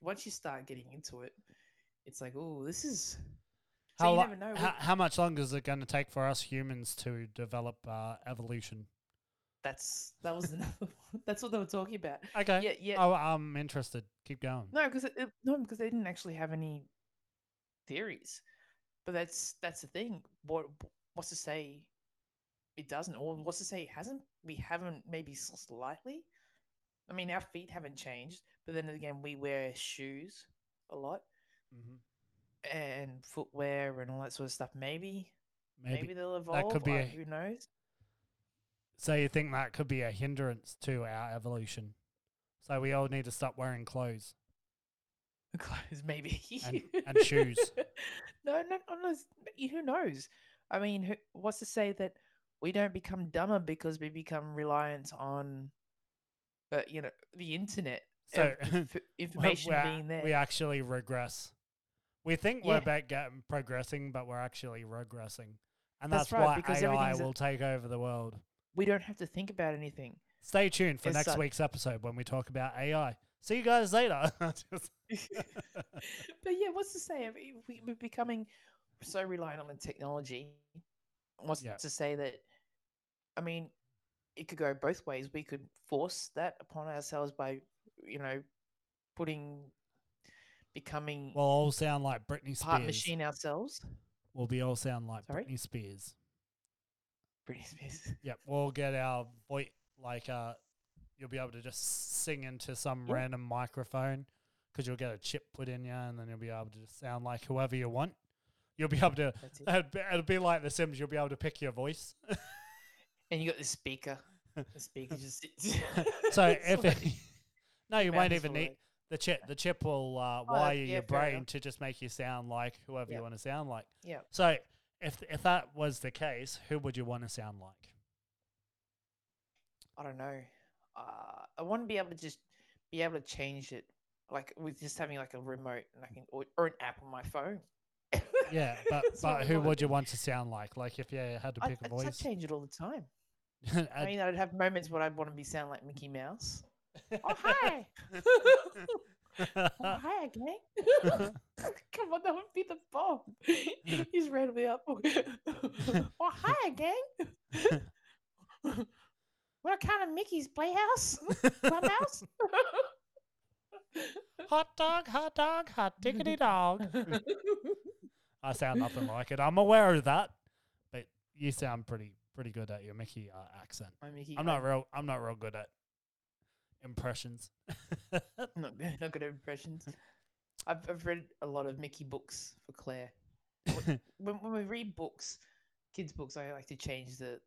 Once you start getting into it, it's like, oh, this is... So you never know. How much longer is it going to take for us humans to develop evolution? That was another one. That's what they were talking about. Okay. Yeah. Oh, I'm interested. Keep going. No, because they didn't actually have any theories. But that's the thing. What's to say it doesn't? Or what's to say it hasn't? We haven't, maybe slightly. I mean, our feet haven't changed, but then again, we wear shoes a lot and footwear and all that sort of stuff. Maybe they'll evolve. That could be who knows? So you think that could be a hindrance to our evolution? So we all need to stop wearing clothes. Clothes, maybe. and shoes. No. Who knows? I mean, what's to say that we don't become dumber because we become reliant on... But, you know, the internet, so information being there. We actually regress. We think we're progressing, but we're actually regressing. And that's right, why AI will take over the world. We don't have to think about anything. Stay tuned for next week's episode when we talk about AI. See you guys later. But, yeah, what's to say? I mean, we're becoming so reliant on the technology. What's to say that, I mean... It could go both ways. We could force that upon ourselves by, you know, becoming... We'll all sound like Britney Spears. Part machine ourselves. We'll be all sound like Britney Spears. Britney Spears. Yep, we'll get our voice, like, you'll be able to just sing into some random microphone because you'll get a chip put in you and then you'll be able to just sound like whoever you want. You'll be able to... It'll be like The Sims. You'll be able to pick your voice. And you got the speaker. The speaker just sits. So if it, no, you won't even need the chip. The chip will wire your brain to just make you sound like whoever you want to sound like. Yeah. So if that was the case, who would you want to sound like? I don't know. I want to be able to just be able to change it, like with just having like a remote and I can or an app on my phone. Yeah, but who would you want to sound like? Like if you had to pick a voice, I'd change it all the time. I mean, I'd have moments where I'd want to sound like Mickey Mouse. Oh, hi. Oh, hi, okay. Come on, that would be the bomb. He's randomly up. Oh, hi, gang. What kind of Mickey's Playhouse? Clubhouse? Hot dog, hot dog, hot diggity dog. I sound nothing like it. I'm aware of that, but you sound pretty good at your Mickey accent. I'm not real good at impressions. Not good at impressions. I've read a lot of Mickey books for Claire. When we read books, kids' books, I like to change the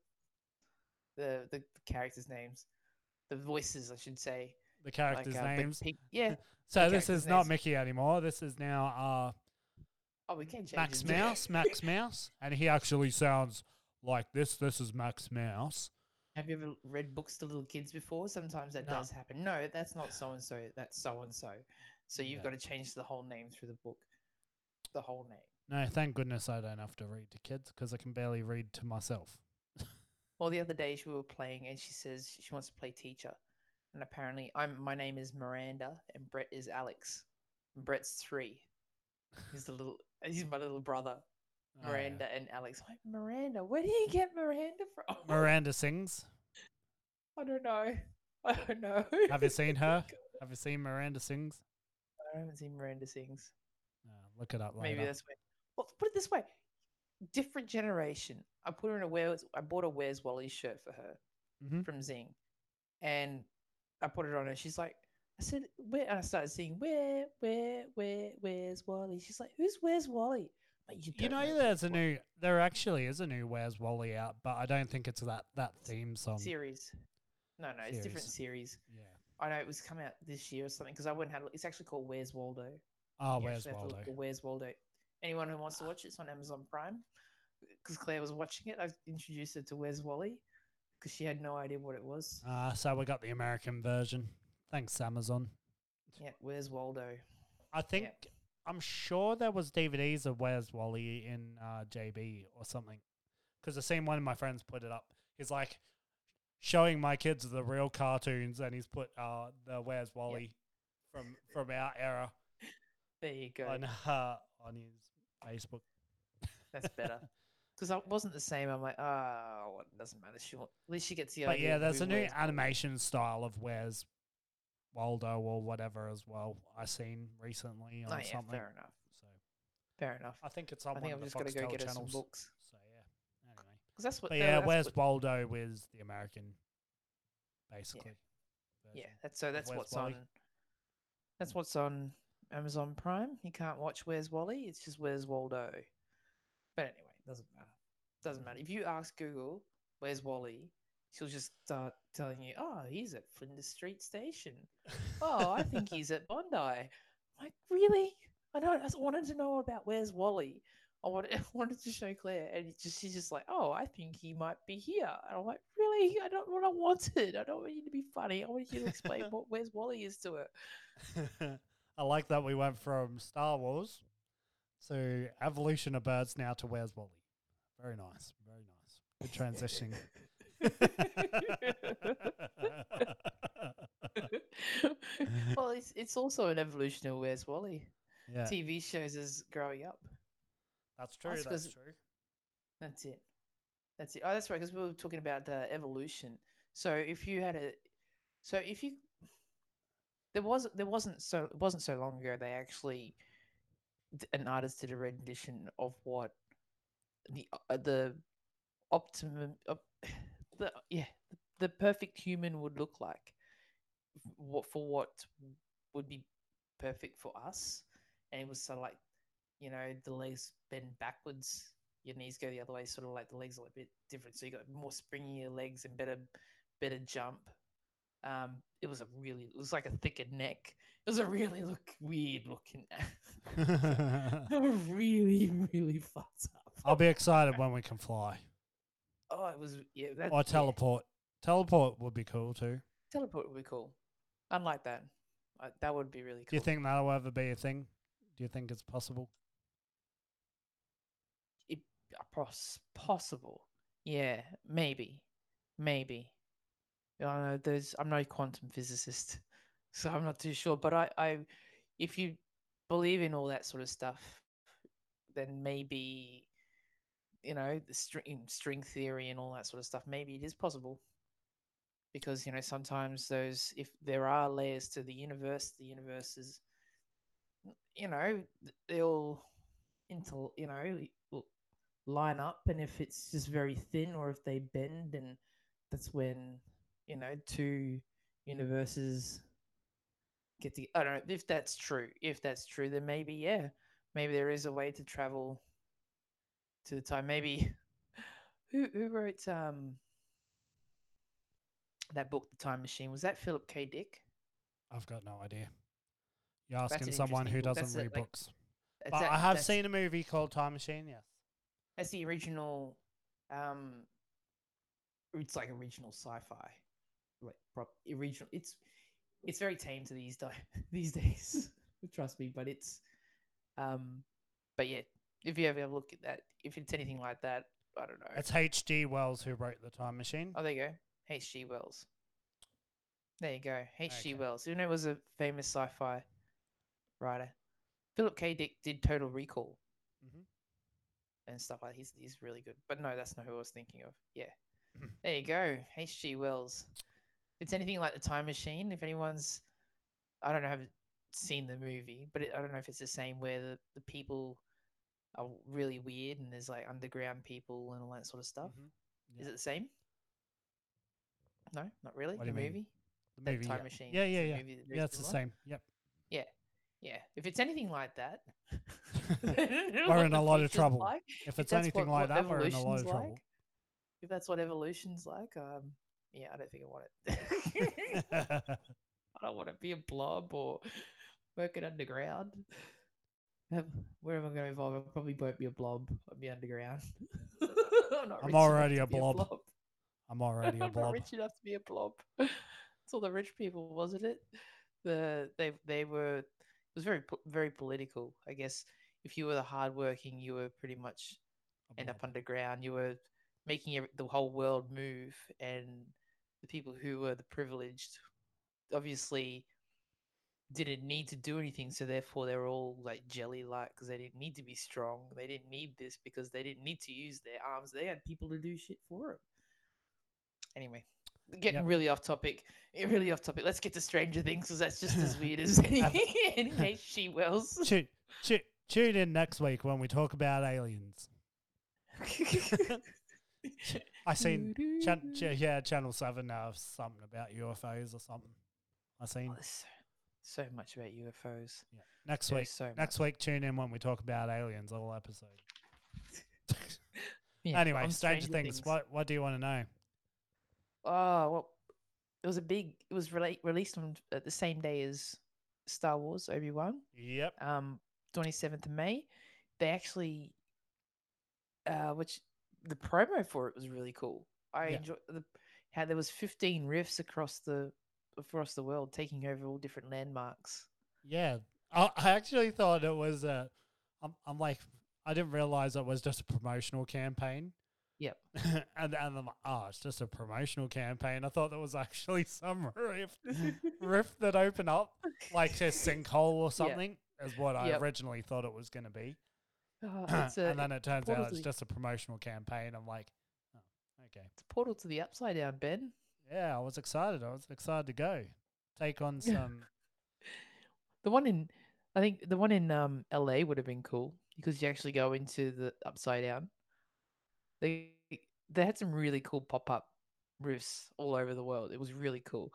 characters' names, the voices, I should say. The characters' names. So this is not Mickey anymore. This is now. We can change Max Mouse. Max Mouse, and he actually sounds like this. This is Max Mouse. Have you ever read books to little kids before? Sometimes that does happen. No, that's not so and so. That's so and so. So you've got to change the whole name through the book. The whole name. No, thank goodness I don't have to read to kids because I can barely read to myself. Well, the other day we were playing, and she says she wants to play teacher. And apparently, my name is Miranda, and Brett is Alex. And Brett's 3. He's my little brother, Miranda and Alex. I'm like, Miranda, where do you get Miranda from? Miranda sings. I don't know. Have you seen her? Have you seen Miranda Sings? I haven't seen Miranda Sings. Look it up later. Maybe that's where. Well, put it this way. Different generation. I put her in a I bought a Where's Wally shirt for her from Zing. And I put it on her. She's like, I said, where? And I started singing, where's Wally? She's like, who's Where's Wally? Like, you know there actually is a new Where's Wally out, but I don't think it's that theme song. Series. No, it's different series. Yeah. I know it was come out this year or something because I wouldn't have. It's actually called Where's Waldo. Oh, Where's Waldo. Where's Waldo. Anyone who wants to watch it, it's on Amazon Prime. Because Claire was watching it, I introduced her to Where's Wally because she had no idea what it was. So we got the American version. Thanks, Amazon. Yeah, Where's Waldo. I think I'm sure there was DVDs of Where's Wally in JB or something because I seen one of my friends put it up. He's like, showing my kids the real cartoons, and he's put the Where's Wally from our era. There you go. On his Facebook. That's better. Because I wasn't the same. I'm like, oh, it doesn't matter. At least she gets the idea. But yeah, there's a new animation style of Where's Waldo or whatever as well I seen recently on something. Fair enough. So fair enough. I think it's on one of the Foxtel channels. I think I'm just going to go get us some books. That's what Where's Waldo is the American, basically. Yeah, that's what's on Amazon Prime. You can't watch Where's Wally. It's just Where's Waldo. But anyway, it doesn't matter. If you ask Google, Where's Wally, she'll just start telling you, oh, he's at Flinders Street Station. Oh, I think he's at Bondi. I'm like, really? I just wanted to know about Where's Wally. I wanted to show Claire, and she's just like, oh, I think he might be here. And I'm like, really? I don't what I wanted. I don't want you to be funny. I want you to explain what Where's Wally is to her. I like that we went from Star Wars to Evolution of Birds now to Where's Wally. Very nice. Very nice. Good transition. Well, it's also an evolution of Where's Wally. Yeah. TV shows is growing up. That's true. That's it. Oh, that's right. Because we were talking about the evolution. It wasn't so long ago. They actually, an artist did a rendition of what the perfect human would look like. What would be perfect for us, and it was sort of like. You know, the legs bend backwards, your knees go the other way, sort of like the legs are a bit different. So you got more springier legs and better jump. It was like a thicker neck. It was a really weird looking. Really, really fucked up. I'll be excited when we can fly. Oh, it was, yeah. Or teleport. Yeah. Teleport would be cool too. Teleport would be cool. Unlike that. That would be really cool. Do you think that'll ever be a thing? Do you think it's possible? Possible, yeah, maybe. I'm no quantum physicist, so I'm not too sure. But I, if you believe in all that sort of stuff, then maybe, you know, the string theory and all that sort of stuff. Maybe it is possible, because you know sometimes if there are layers to the universe is, you know, they all line up, and if it's just very thin or if they bend, and that's when, you know, two universes get together. I don't know if that's true. If that's true, then maybe there is a way to travel to the time. Maybe who wrote that book, The Time Machine? Was that Philip K. Dick? I've got no idea. You're asking someone who doesn't read books. But I have seen a movie called Time Machine, yes. That's the original, it's like original sci-fi. Like original, it's very tame to these days, trust me, but it's, but yeah, if you ever have a look at that, if it's anything like that, I don't know. It's H.G. Wells who wrote The Time Machine. Oh, there you go. H.G. Wells. There you go. H.G. Wells, who was a famous sci-fi writer. Philip K. Dick did Total Recall and stuff like that. He's really good. But no, that's not who I was thinking of. Yeah. There you go. H.G. Wells. it's anything like The Time Machine. If anyone's, I don't know, have seen the movie, but I don't know if it's the same where the people are really weird and there's like underground people and all that sort of stuff. Mm-hmm. Yeah. Is it the same? No, not really. What the movie? Mean? The movie, Time Machine. Yeah. Yeah, it's the same. Yep. Yeah. Yeah. If it's anything like that, we're in a lot of trouble. Like, if it's anything like that, we're in a lot of trouble. If that's what evolution's like, yeah, I don't think I want it. I don't want to be a blob or working underground. Where am I going to evolve? I probably won't be a blob. I'll be underground. I'm already a blob. I'm already a blob. I'm not rich enough to be a blob. It's all the rich people, wasn't it? It was very, very political. I guess if you were the hardworking, you were pretty much end up underground. You were making the whole world move, and the people who were the privileged obviously didn't need to do anything. So therefore, they were all like jelly-like because they didn't need to be strong. They didn't need this because they didn't need to use their arms. They had people to do shit for them. Anyway. Getting really off topic. Let's get to Stranger Things because that's just as weird as any She Wells. Tune in next week when we talk about aliens. I seen Channel 7 now something about UFOs or something. I seen so much about UFOs. Yeah. Next week, tune in when we talk about aliens. All episode. Yeah, anyway, Stranger Things. What do you want to know? Oh, well, it was released on the same day as Star Wars Obi-Wan. Yep. 27th of May. They actually, which the promo for it was really cool. I enjoyed how there was 15 riffs across the world, taking over all different landmarks. Yeah, I actually thought it was I didn't realize it was just a promotional campaign. Yep. and I'm like, oh, it's just a promotional campaign. I thought there was actually some rift that opened up, like a sinkhole or something, is what I originally thought it was going to be. And then it turns out it's just a promotional campaign. I'm like, oh, okay. It's a portal to the Upside Down, Ben. Yeah, I was excited. To go. Take on some... I think the one in LA would have been cool because you actually go into the Upside Down. They had some really cool pop-up roofs all over the world. It was really cool.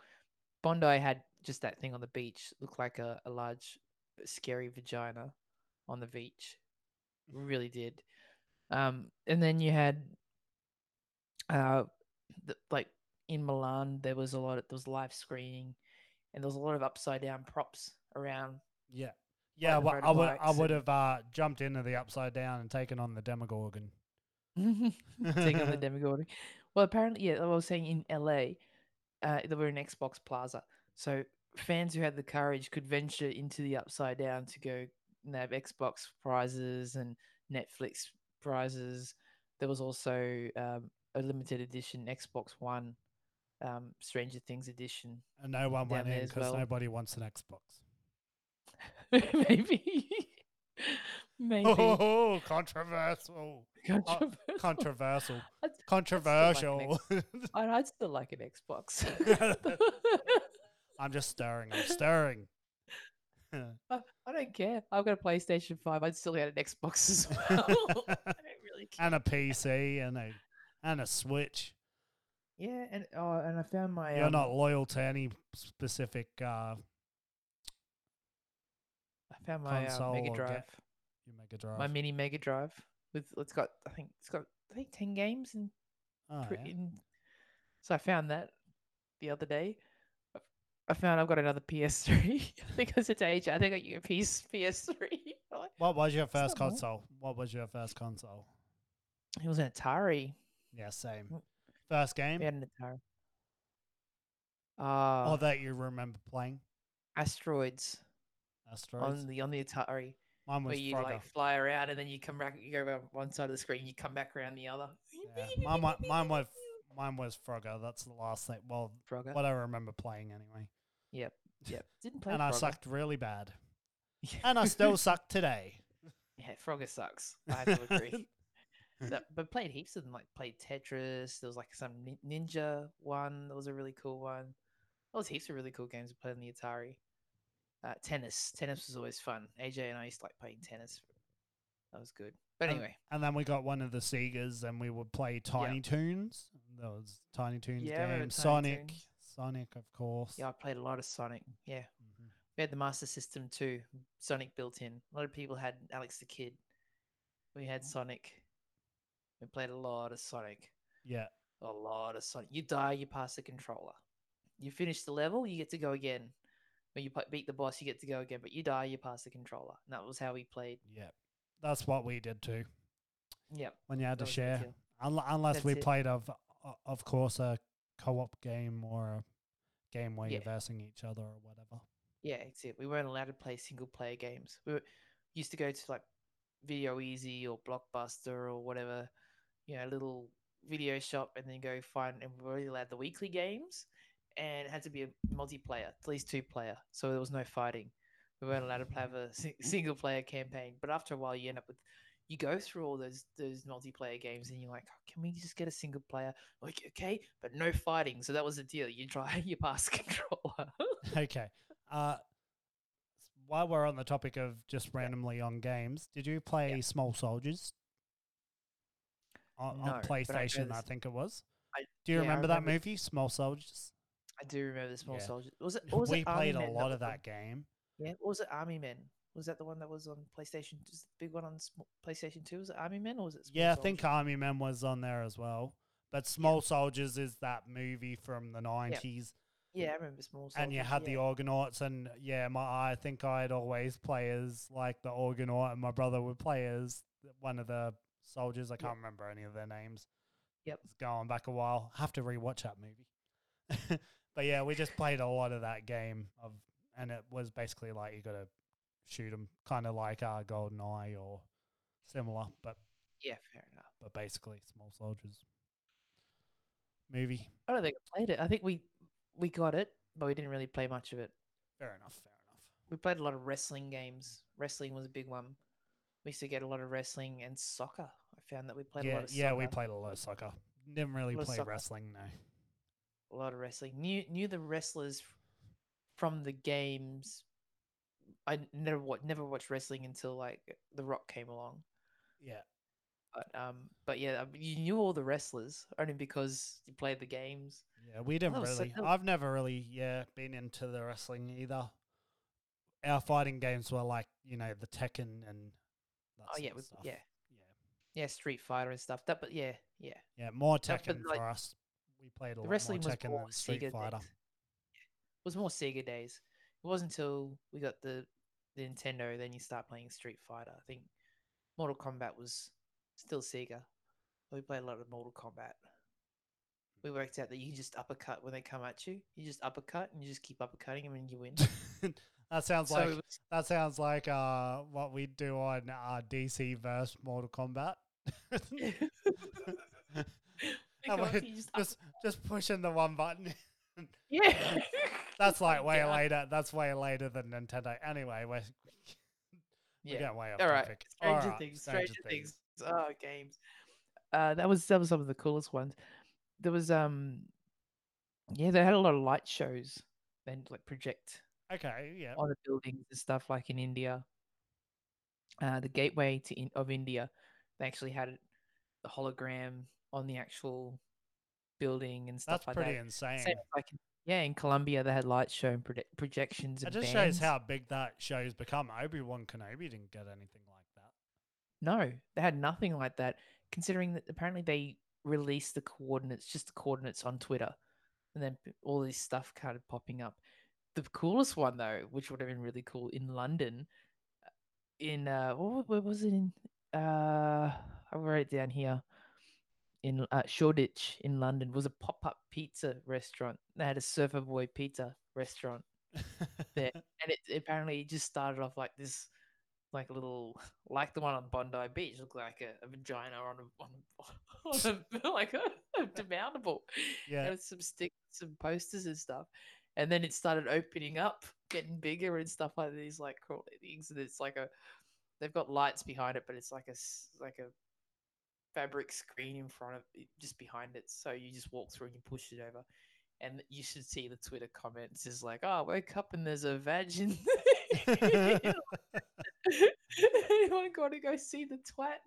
Bondi had just that thing on the beach. Looked like a large, scary vagina on the beach. It really did. And then you had, in Milan, there was live screening, and there was a lot of upside-down props around. Yeah. Yeah, well, I would have jumped into the Upside Down and taken on the Demogorgon. Take on the Demogorgon. Well, apparently, I was saying in LA, they were in Xbox Plaza, so fans who had the courage could venture into the Upside Down to go nab Xbox prizes and Netflix prizes. There was also a limited edition Xbox One Stranger Things edition, and no one went in because nobody wants an Xbox. Maybe. Oh, controversial. I'd still like an Xbox. I'm just stirring. I don't care. I've got a PlayStation 5. I'd still get an Xbox as well. I don't really care. And a PC and a Switch. Yeah, and I found my. You're not loyal to any specific. I found my Mega Drive. Mega Drive. My mini Mega Drive with it's got 10 games and so I found that the other day. I've got another PS3. I think I said to AJ, I think I got your PS3. What was your first console? It was an Atari. Yeah, same. First game? We had an Atari. That you remember playing? Asteroids. On the Atari. Where you Frogger. Like fly around and then you come back, you go around one side of the screen, you come back around the other. Yeah. Mine was Frogger. That's the last thing. Well, Frogger. What I remember playing anyway. Yep. Didn't play. And Frogger. I sucked really bad. Yeah. And I still suck today. Yeah, Frogger sucks. I have to agree. But played heaps of them. Like played Tetris. There was like some ninja one. That was a really cool one. There was heaps of really cool games we played on the Atari. Tennis. Tennis was always fun. AJ and I used to like playing tennis. That was good. But anyway. And then we got one of the Segas and we would play Tiny Toons. That was Tiny Toons games. Sonic. Toons. Sonic, of course. Yeah, I played a lot of Sonic. Yeah. Mm-hmm. We had the Master System too. Sonic built in. A lot of people had Alex the Kid. We had Sonic. We played a lot of Sonic. Yeah. A lot of Sonic. You die, you pass the controller. You finish the level, you get to go again. When you beat the boss, you get to go again. But you die, you pass the controller. And that was how we played. Yeah. That's what we did too. Yeah. When you had to share. Unless that's we played, of course, a co-op game or a game where you're versing each other or whatever. Yeah, exactly. We weren't allowed to play single-player games. We used to go to like Video Easy or Blockbuster or whatever, you know, little video shop and then go find, and we were only allowed the weekly games and it had to be a multiplayer, at least 2-player. So there was no fighting. We weren't allowed to have a single-player campaign. But after a while, you end up with, you go through all those multiplayer games and you're like, oh, can we just get a single-player? Like, okay, but no fighting. So that was the deal. You try, you pass controller. Okay. While we're on the topic of just randomly on games, did you play Small Soldiers on PlayStation? I think it was. Do you remember that movie, Small Soldiers? I do remember the Small Soldiers. Was it Army played a lot of that game. Yeah, what was it, Army Men? Was that the one that was on PlayStation? Just the big one on PlayStation 2? Was it Army Men or was it Small Soldiers? I think Army Men was on there as well. But Small Soldiers is that movie from the 90s. Yeah. Yeah, I remember Small Soldiers. And you had the Argonauts, and I think I'd always play as like the Argonaut, and my brother would play as one of the soldiers. I can't remember any of their names. Yep, it's going back a while. I have to rewatch that movie. But yeah, we just played a lot of that game, and it was basically like you got to shoot them, kind of like our GoldenEye or similar. But yeah, fair enough. But basically, Small Soldiers movie. I don't think I played it. I think we got it, but we didn't really play much of it. Fair enough. We played a lot of wrestling games. Wrestling was a big one. We used to get a lot of wrestling and soccer. I found that we played a lot of soccer. Yeah, we played a lot of soccer. Didn't really play wrestling, no. A lot of wrestling. Knew the wrestlers from the games. I never watched wrestling until like The Rock came along. Yeah. But yeah, you knew all the wrestlers only because you played the games. Yeah, we didn't really. I've never really, been into the wrestling either. Our fighting games were like, you know, the Tekken and that stuff. Yeah, Street Fighter and stuff. That, but yeah. Yeah, more Tekken for us. We played a lot more Tekken than Street Fighter. It was more Sega days. It wasn't until we got the Nintendo, then you start playing Street Fighter. I think Mortal Kombat was still Sega. We played a lot of Mortal Kombat. We worked out that you can just uppercut when they come at you. You just uppercut and you just keep uppercutting them and you win. That sounds like what we do on DC versus Mortal Kombat. Just pushing the one button. Yeah. That's like way later. That's way later than Nintendo. Anyway, we're getting way off topic. Stranger Things. Oh, games. That was some of the coolest ones. There was they had a lot of light shows and like project on the buildings and stuff like in India. The gateway to of India, they actually had the hologram on the actual building and stuff. That's like that. That's pretty insane. In Colombia they had light show and projections. It just shows how big that show's become. Obi-Wan Kenobi didn't get anything like that. No, they had nothing like that. Considering that apparently they released the coordinates on Twitter, and then all this stuff kind of popping up. The coolest one though, which would have been really cool, in London, in where was it? In I wrote it down here. In Shoreditch in London was a pop-up pizza restaurant. They had a Surfer Boy pizza restaurant there, and it apparently just started off like this. Like a little, like the one on Bondi Beach, looked like a vagina on a like a demountable. Yeah, and some sticks, some posters and stuff, and then it started opening up, getting bigger and stuff like these, like cool things. And it's like they've got lights behind it, but it's like a fabric screen in front of it, just behind it. So you just walk through and you push it over. And you should see the Twitter comments is like, oh, I woke up and there's a vagin. Anyone got to go see the twat?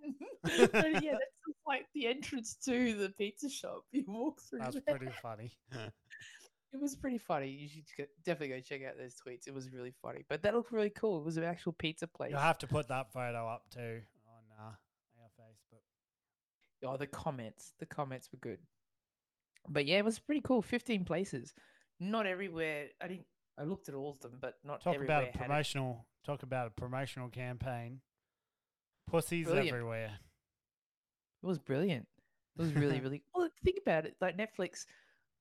But yeah, that's like the entrance to the pizza shop. You walk through. That's pretty funny. It was pretty funny. You should definitely go check out those tweets. It was really funny. But that looked really cool. It was an actual pizza place. You'll have to put that photo up too on our Facebook. Oh, the comments. The comments were good. But yeah, it was pretty cool. 15 places. Not everywhere. I looked at all of them, but not everywhere. Talk about a promotional campaign. Pussies everywhere. It was brilliant. It was really, really... Well, think about it. Like Netflix,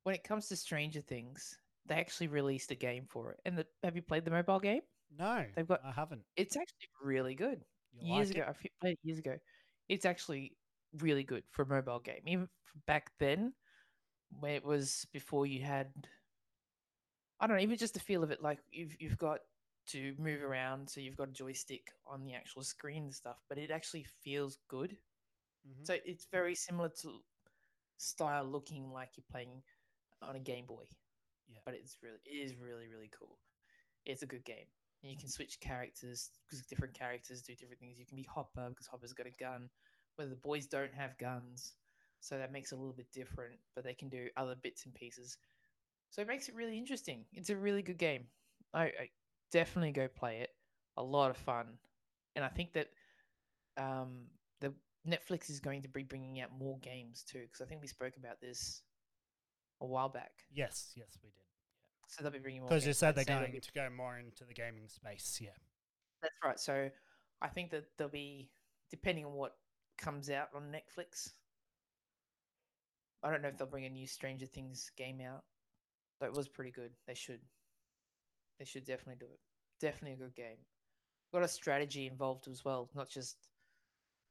when it comes to Stranger Things, they actually released a game for it. And have you played the mobile game? No, I haven't. It's actually really good. I played it years ago. It's actually really good for a mobile game. Even back then, when it was before you had... I don't know, even just the feel of it, like you've got to move around, so you've got a joystick on the actual screen and stuff, but it actually feels good. Mm-hmm. So it's very similar to style looking like you're playing on a Game Boy. Yeah. But it is really, really cool. It's a good game. And you can switch characters because different characters do different things. You can be Hopper because Hopper's got a gun, where the boys don't have guns. So that makes it a little bit different, but they can do other bits and pieces. So it makes it really interesting. It's a really good game. I definitely go play it. A lot of fun. And I think that the Netflix is going to be bringing out more games too, because I think we spoke about this a while back. Yes, we did. Yeah. So they'll be bringing more games. Because you said they're going to go more into the gaming space, yeah. That's right. So I think that they'll be, depending on what comes out on Netflix, I don't know if they'll bring a new Stranger Things game out. So it was pretty good. They should definitely do it. Definitely a good game. Got a strategy involved as well, not just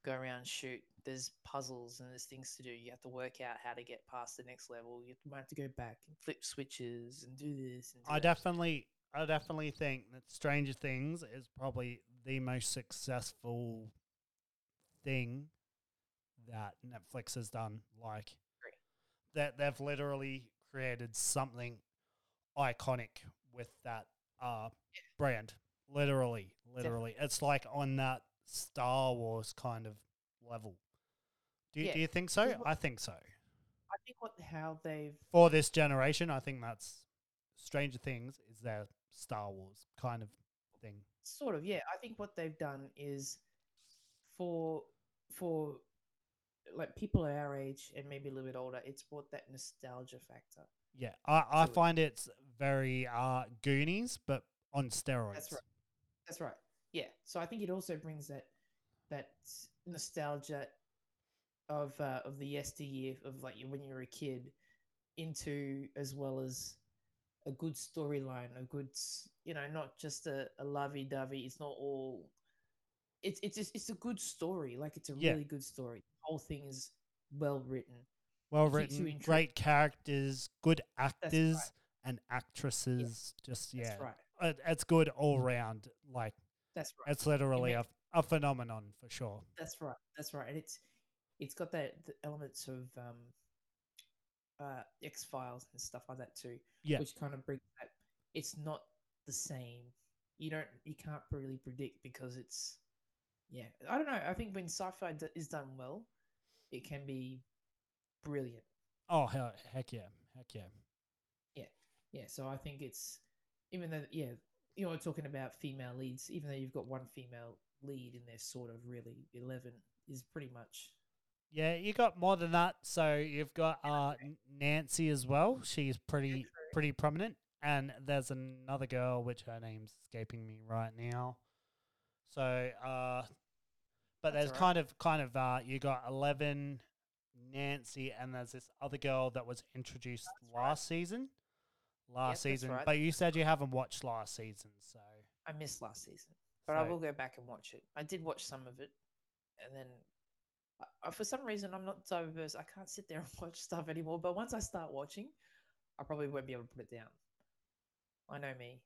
go around and shoot. There's puzzles and there's things to do. You have to work out how to get past the next level. You might have to go back and flip switches and do this. And do that. I definitely think that Stranger Things is probably the most successful thing that Netflix has done. Like that, they've literally created something iconic with that brand. Literally. Definitely. It's like on that Star Wars kind of level. Do you think so? I think so. I think how they've... For this generation, I think that's... Stranger Things is their Star Wars kind of thing. Sort of, yeah. I think what they've done is for like people our age and maybe a little bit older, it's brought that nostalgia factor. Yeah, I find it's very Goonies, but on steroids. That's right. Yeah, so I think it also brings that nostalgia of the yesteryear of like when you were a kid into, as well as a good storyline, a good, you know, not just a lovey-dovey. It's not all. It's a good story. Like it's a really good story. Whole thing is well written, great characters, good actors and actresses. Yeah. Just that's right. It's good all round. Like that's right. It's literally a phenomenon for sure. That's right, and it's got that the elements of X-Files and stuff like that too. Yeah, which kind of brings that. It's not the same. You can't really predict because it's. Yeah, I don't know. I think when sci-fi is done well, it can be brilliant. Oh, heck yeah. Yeah. So I think it's, even though, we're talking about female leads, even though you've got one female lead and they're sort of really 11 is pretty much. Yeah, you got more than that. So you've got Nancy as well. She's pretty prominent. And there's another girl, which her name's escaping me right now. So, but that's there's right. You got 11, Nancy, and there's this other girl that was introduced season. Last season, right. But you said you haven't watched last season, so I missed last season, but I will go back and watch it. I did watch some of it, and then for some reason I'm not diverse. I can't sit there and watch stuff anymore. But once I start watching, I probably won't be able to put it down. I know me.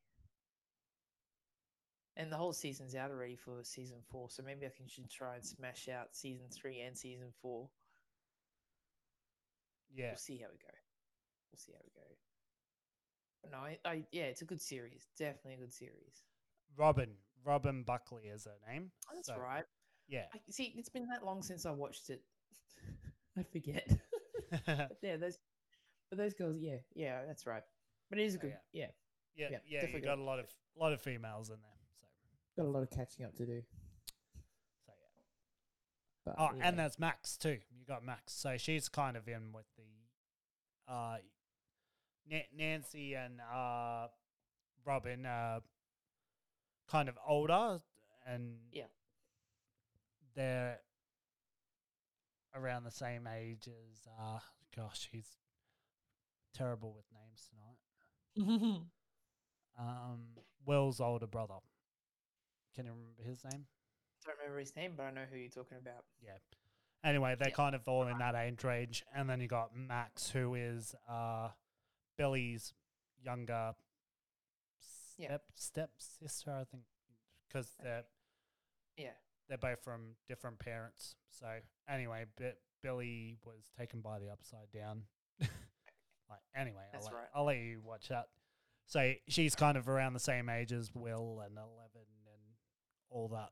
And the whole season's out already for season 4, so maybe I should try and smash out season 3 and season 4. Yeah. We'll see how we go. no, I yeah, it's a good series. Definitely a good series. Robin Buckley is her name. Oh, that's so, right. Yeah. See, it's been that long since I watched it. I forget. But yeah, those girls. Yeah, yeah, that's right. But it is a good. Yeah. Yeah, yeah. Yeah, you got a lot of females in there. So got a lot of catching up to do. So yeah. But, oh, yeah. And that's Max too. You got Max. So she's kind of in with the, Nancy and Robin are kind of older and yeah, they're around the same age as gosh, he's terrible with names tonight. Will's older brother. Can you remember his name? I don't remember his name, but I know who you're talking about. Yeah. Anyway, they're kind of all in that age range. And then you got Max, who is Billy's younger stepsister, I think, because they're both from different parents. So anyway, Billy was taken by the Upside Down. I'll let you watch that. So she's kind of around the same age as Will and 11 and all that.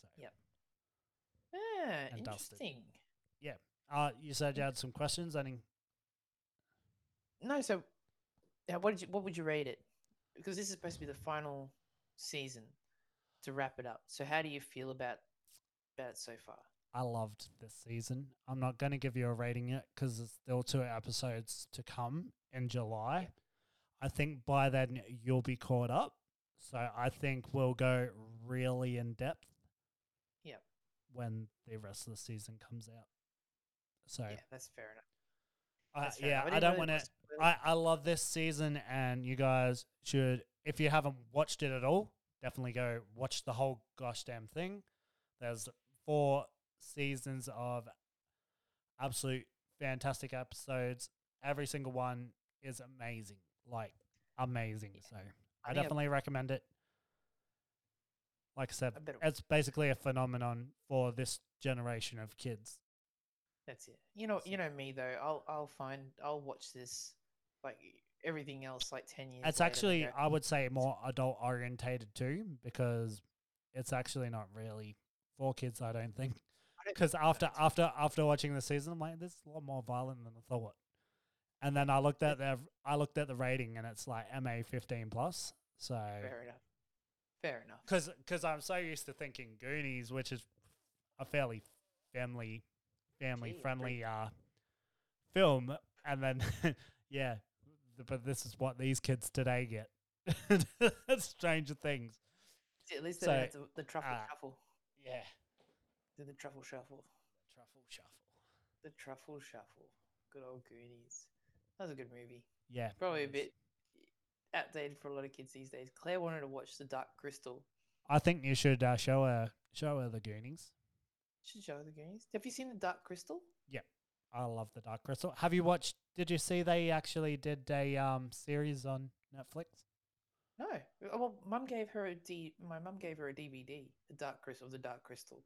So yep. Yeah, interesting. Dusted. Yeah. You said you had some questions. No. So, what would you rate it? Because this is supposed to be the final season to wrap it up. So, how do you feel about it so far? I loved this season. I'm not going to give you a rating yet because there's still 2 episodes to come in July. Yep. I think by then you'll be caught up. So, I think we'll go really in depth. Yep. When the rest of the season comes out. So yeah, that's fair enough. I don't want to. I love this season, and you guys should, if you haven't watched it at all, definitely go watch the whole gosh damn thing. There's 4 seasons of absolute fantastic episodes. Every single one is amazing, Yeah. So I definitely recommend it. Like I said, it's basically a phenomenon for this generation of kids. That's it. You know me though. I'll watch this like everything else like 10 years. It's actually I would say more adult orientated too, because it's actually not really for kids. I don't think. Because after watching the season, I'm like, this is a lot more violent than I thought. And then I looked at the rating, and it's like MA 15+. So fair enough. Because I'm so used to thinking Goonies, which is a fairly family-friendly film, and then but this is what these kids today get. That's Stranger Things. At least they have the truffle shuffle. Yeah, the truffle shuffle. Good old Goonies. That was a good movie. Yeah, probably a bit outdated for a lot of kids these days. Claire wanted to watch The Dark Crystal. I think you should show her the Goonies. Should show the Goonies. Have you seen The Dark Crystal? Yeah, I love The Dark Crystal. Have you watched? Did you see they actually did a series on Netflix? No. Well, my mum gave her a DVD. The Dark Crystal.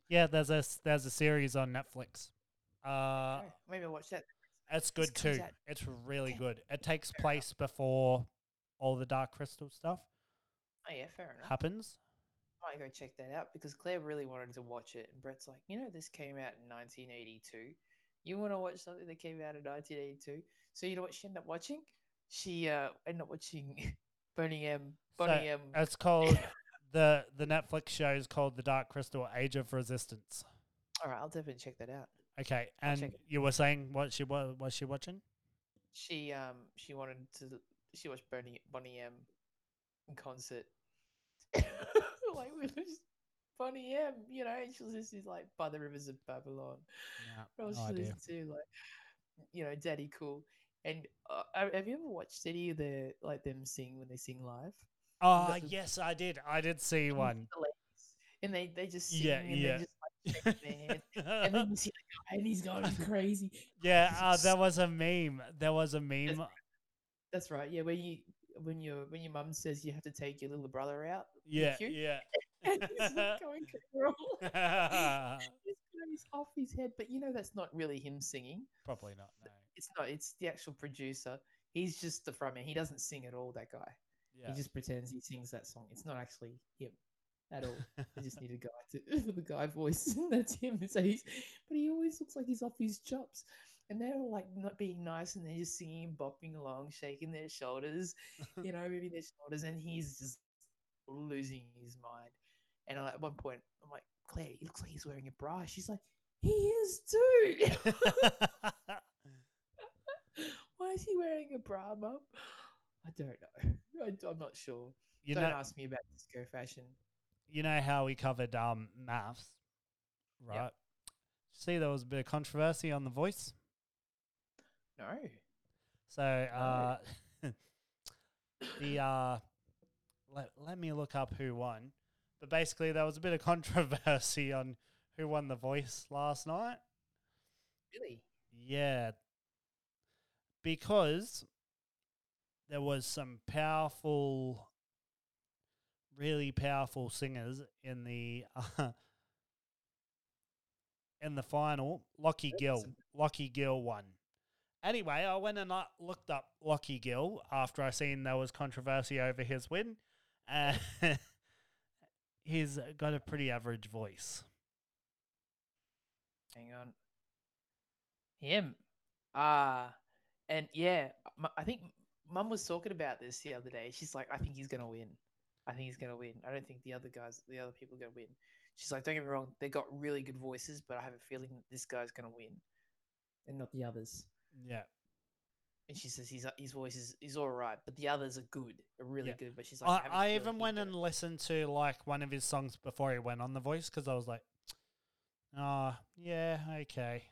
Yeah, there's a series on Netflix. Maybe I'll watch that. It's good too. It's really good. It takes place before all the Dark Crystal stuff. Oh yeah, fair enough. Happens. I might go check that out because Claire really wanted to watch it, and Brett's like, this came out in 1982. You want to watch something that came out in 1982? So you know what she ended up watching? She ended up watching Boney M. It's called the Netflix show is called The Dark Crystal: Age of Resistance. All right, I'll definitely check that out. Okay, and you were saying what was she watching? She watched Boney M in concert. Like with Boney M, and she'll just be like by the rivers of Babylon. Daddy Cool. And have you ever watched any of the like them sing when they sing live? Oh yes, I did. I did see one. And they just sing they just like shake their hands. And then you see like, and he's going crazy. Yeah, there was a meme. That's right. Yeah, where you. When your mum says you have to take your little brother out, and he's going he's off his head, but that's not really him singing. Probably not. No, it's not. It's the actual producer he's just the frontman. He doesn't sing at all, that guy. Yeah. He just pretends he sings that song. It's not actually him at all. They just need a guy to the guy voice. That's him. So he's, but he always looks like he's off his chops. And they're all like not being nice, and they're just singing, bopping along, shaking their shoulders, you know, moving their shoulders, and he's just losing his mind. And at one point, I'm like, Claire, he looks like he's wearing a bra. She's like, he is too. Why is he wearing a bra, Mum? I don't know. I'm not sure. Don't ask me about disco fashion. You know how we covered maths, right? Yep. See, there was a bit of controversy on The Voice. No. So the let me look up who won. But basically, there was a bit of controversy on who won The Voice last night. Really? Yeah. Because there was some powerful, really powerful singers in the final. Lockie Gill won. Anyway, I went and I looked up Lockie Gill after I seen there was controversy over his win. He's got a pretty average voice. Hang on. Him. And yeah, I think Mum was talking about this the other day. She's like, I think he's going to win. I don't think the other people are going to win. She's like, don't get me wrong, they got really good voices, but I have a feeling that this guy's going to win and not the others. Yeah. And she says his voice is all right, but the others are good, are really good. But she's like, I even went and listened to like one of his songs before he went on The Voice because I was like, oh, yeah, okay.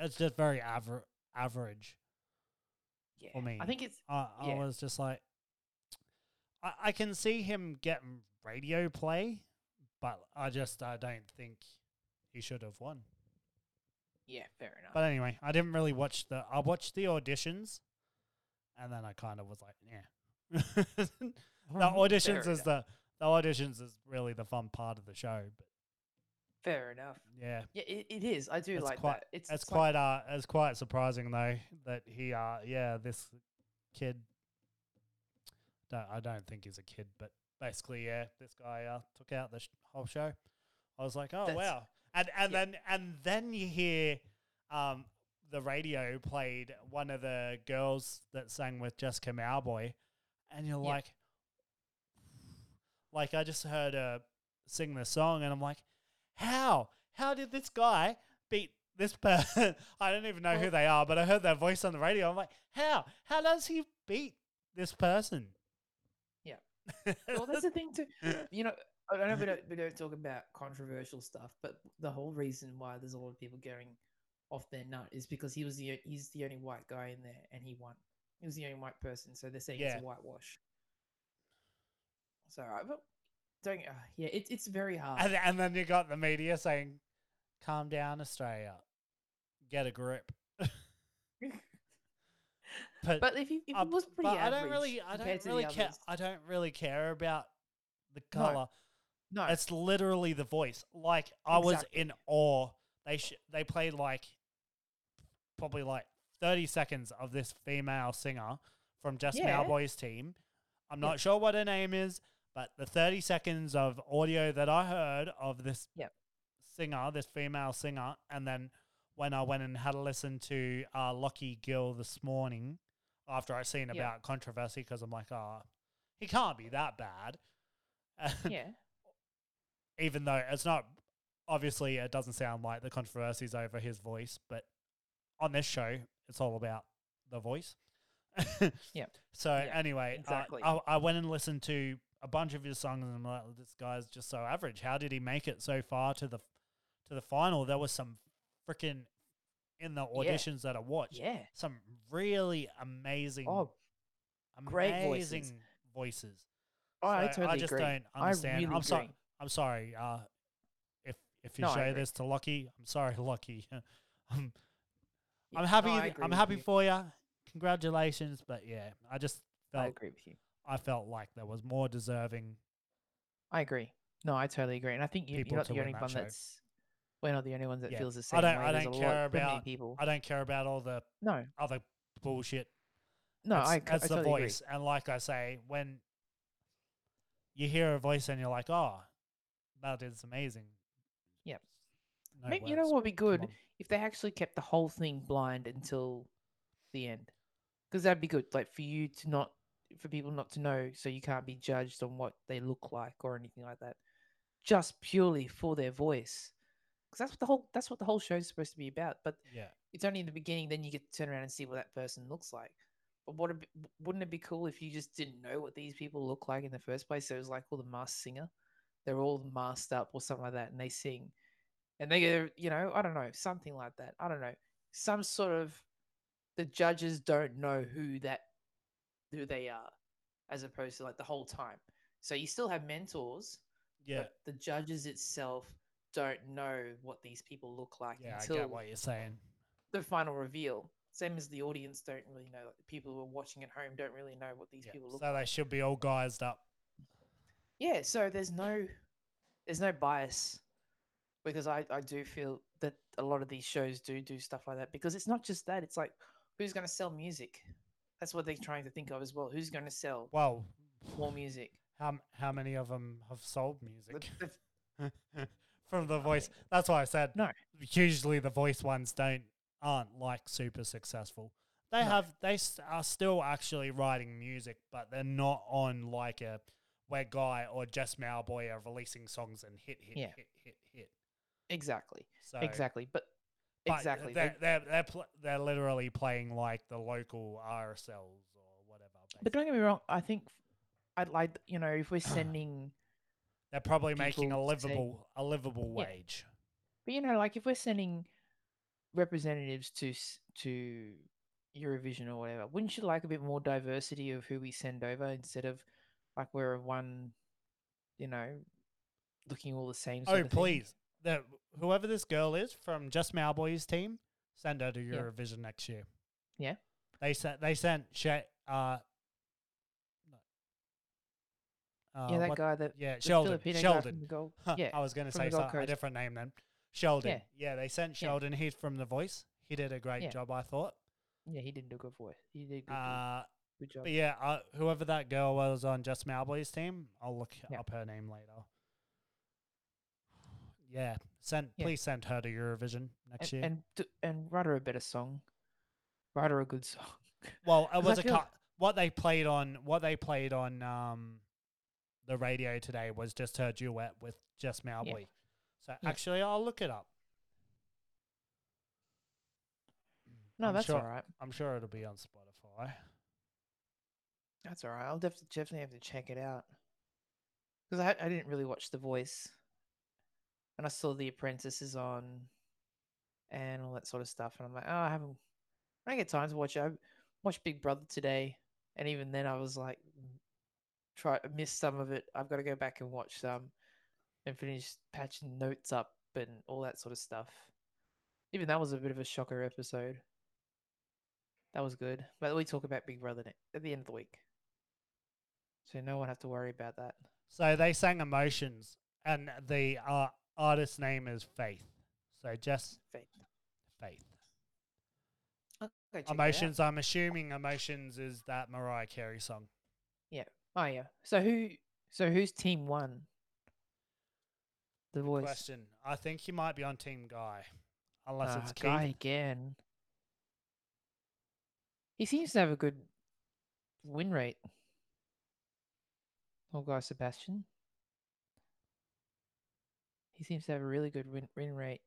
It's just very average yeah. for me. I think it's... I was just like, I can see him getting radio play, but I don't think he should have won. Yeah, fair enough. But anyway, I didn't really watch I watched the auditions. And then I kind of was like, yeah. The auditions is really the fun part of the show. But fair enough. Yeah. Yeah, it is. I do like that. It's quite surprising though that he this kid. I don't think he's a kid, but basically this guy took out the whole show. I was like, oh wow, then you hear the radio played one of the girls that sang with Jessica Mowboy, and you're like I just heard her sing the song, and I'm like, how did this guy beat this person? I don't even know who they are, but I heard their voice on the radio. I'm like, how does he beat this person? Yeah, well, that's the thing too. You know, I don't know if we don't talk about controversial stuff, but the whole reason why there's a lot of people going off their nut is because he's the only white guy in there, and he won. He was the only white person, so they're saying it's a whitewash. So, it's very hard. And then you got the media saying, "Calm down, Australia, get a grip." But if it was pretty average, I don't really care. I don't really care about the color. No. It's literally The Voice. Like I was in awe. They played probably 30 seconds of this female singer from Just Mowboy's team. I'm not sure what her name is, but the 30 seconds of audio that I heard of this singer, this female singer, and then when I went and had a listen to Lockie Gill this morning after I seen about controversy, because I'm like, he can't be that bad. Yeah. Even though it's not... Obviously, it doesn't sound like the controversy's over his voice, but on this show, it's all about the voice. Yeah. So anyway, exactly. I went and listened to a bunch of his songs, and I'm like, this guy's just so average. How did he make it so far to the final? There was some freaking in the auditions that I watched. Yeah. Some really amazing voices. Oh, so I totally agree. Don't understand. Really I'm sorry. If you show this to Lockie, I'm sorry, Lockie. I'm happy. I'm happy for you. Congratulations, but I just felt. I agree with you. I felt like there was more deserving. I agree. No, I totally agree, and I think you're not the only one that's. We're not the only ones that feels the same. I don't care about all the other bullshit. No, it's the voice. Agree. And like I say, when you hear a voice and you're like, oh, that is amazing. Yep. No Maybe, you know what would be good? If they actually kept the whole thing blind until the end. Because that'd be good, like for people not to know, so you can't be judged on what they look like or anything like that. Just purely for their voice. Because that's what the whole show's supposed to be about. But yeah, it's only in the beginning, then you get to turn around and see what that person looks like. But wouldn't it be cool if you just didn't know what these people look like in the first place? So it was like all the masked singer. They're all masked up or something like that, and they sing. And they go, you know, I don't know, something like that. I don't know. Some sort of, the judges don't know who they are, as opposed to like the whole time. So you still have mentors, yeah. But the judges itself don't know what these people look like. Yeah, until I get what you're saying. The final reveal. Same as the audience don't really know. Like the people who are watching at home don't really know what these people look like. So they should be all guised up. Yeah. So there's no bias. Because I do feel that a lot of these shows do stuff like that, because it's not just that. It's like, who's going to sell music? That's what they're trying to think of as well. Who's going to sell more music? How many of them have sold music? From the voice. That's why I said no. Usually the voice ones aren't like super successful. They are still actually writing music, but they're not on like a where Guy or Jess Mowboy are releasing songs and hit. Exactly. So, exactly. They're literally playing like the local RSLs or whatever. Basically. But don't get me wrong. I think I'd like, you know, if we're sending, they're probably making a livable wage. But you know, like if we're sending representatives to Eurovision or whatever, wouldn't you like a bit more diversity of who we send over instead of like we're one, you know, looking all the same? Sort of thing. Whoever this girl is from Just Mowboy's team, send her to Eurovision next year. Yeah, they sent Sheldon. I was going to say a different name then. Sheldon. Yeah, they sent Sheldon. He's from The Voice. He did a great job, I thought. Yeah, he did a good voice. He did good job. But yeah, whoever that girl was on Just Mowboy's team, I'll look up her name later. Yeah, please send her to Eurovision next year, and write her a better song, write her a good song. Well, it was what they played on the radio today was just her duet with Jess Mowboy. Yeah. So actually, I'll look it up. No, that's all right. I'm sure it'll be on Spotify. That's all right. I'll definitely have to check it out, because I didn't really watch The Voice. And I saw The Apprentice is on and all that sort of stuff. And I'm like, oh, I don't get time to watch it. I watched Big Brother today. And even then I was like, missed some of it. I've got to go back and watch some and finish patching notes up and all that sort of stuff. Even that was a bit of a shocker episode. That was good. But we talk about Big Brother at the end of the week. So no one have to worry about that. So they sang Emotions. And the artist's name is Faith. So just Faith. Okay, Emotions. I'm assuming Emotions is that Mariah Carey song. Yeah. Oh yeah. So who's team one? The Voice. Good question. I think he might be on team Guy, unless it's Keith. Guy again. He seems to have a good win rate. Oh, Guy Sebastian. He seems to have a really good win rate.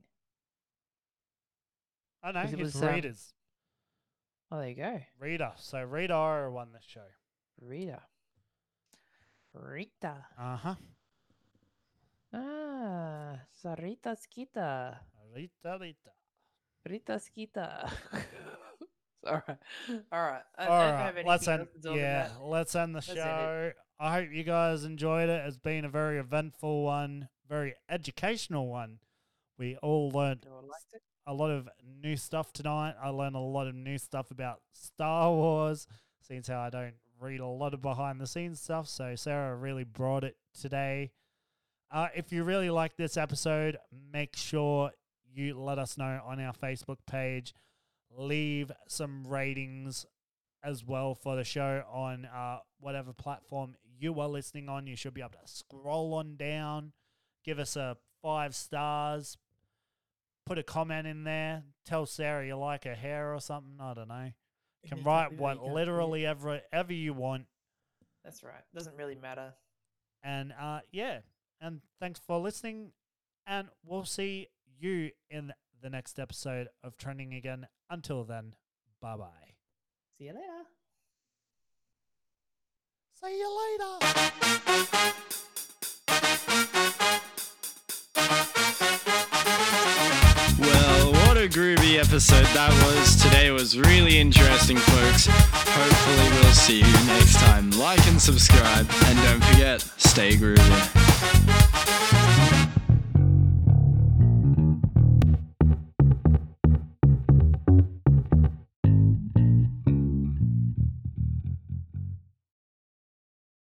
I know, his readers. Oh, there you go. Rita. So Rita won the show. Rita. Uh-huh. Ah, so Rita's kita. All right. I don't have let's end. Yeah, let's end the show. I hope you guys enjoyed it. It's been a very eventful one. Very educational one. We all learned a lot of new stuff tonight. I learned a lot of new stuff about Star Wars, since how I don't read a lot of behind-the-scenes stuff, so Sarah really brought it today. If you really like this episode, make sure you let us know on our Facebook page. Leave some ratings as well for the show on whatever platform you are listening on. You should be able to scroll on down, give us a 5 stars, put a comment in there, tell Sarah you like her hair or something. I don't know. You can write what literally ever you want. That's right. Doesn't really matter. And yeah. And thanks for listening. And we'll see you in the next episode of Trending Again. Until then, bye-bye. See you later. See you later. A groovy episode that was. Today was really interesting, folks. Hopefully we'll see you next time. Like and subscribe, and don't forget, stay groovy.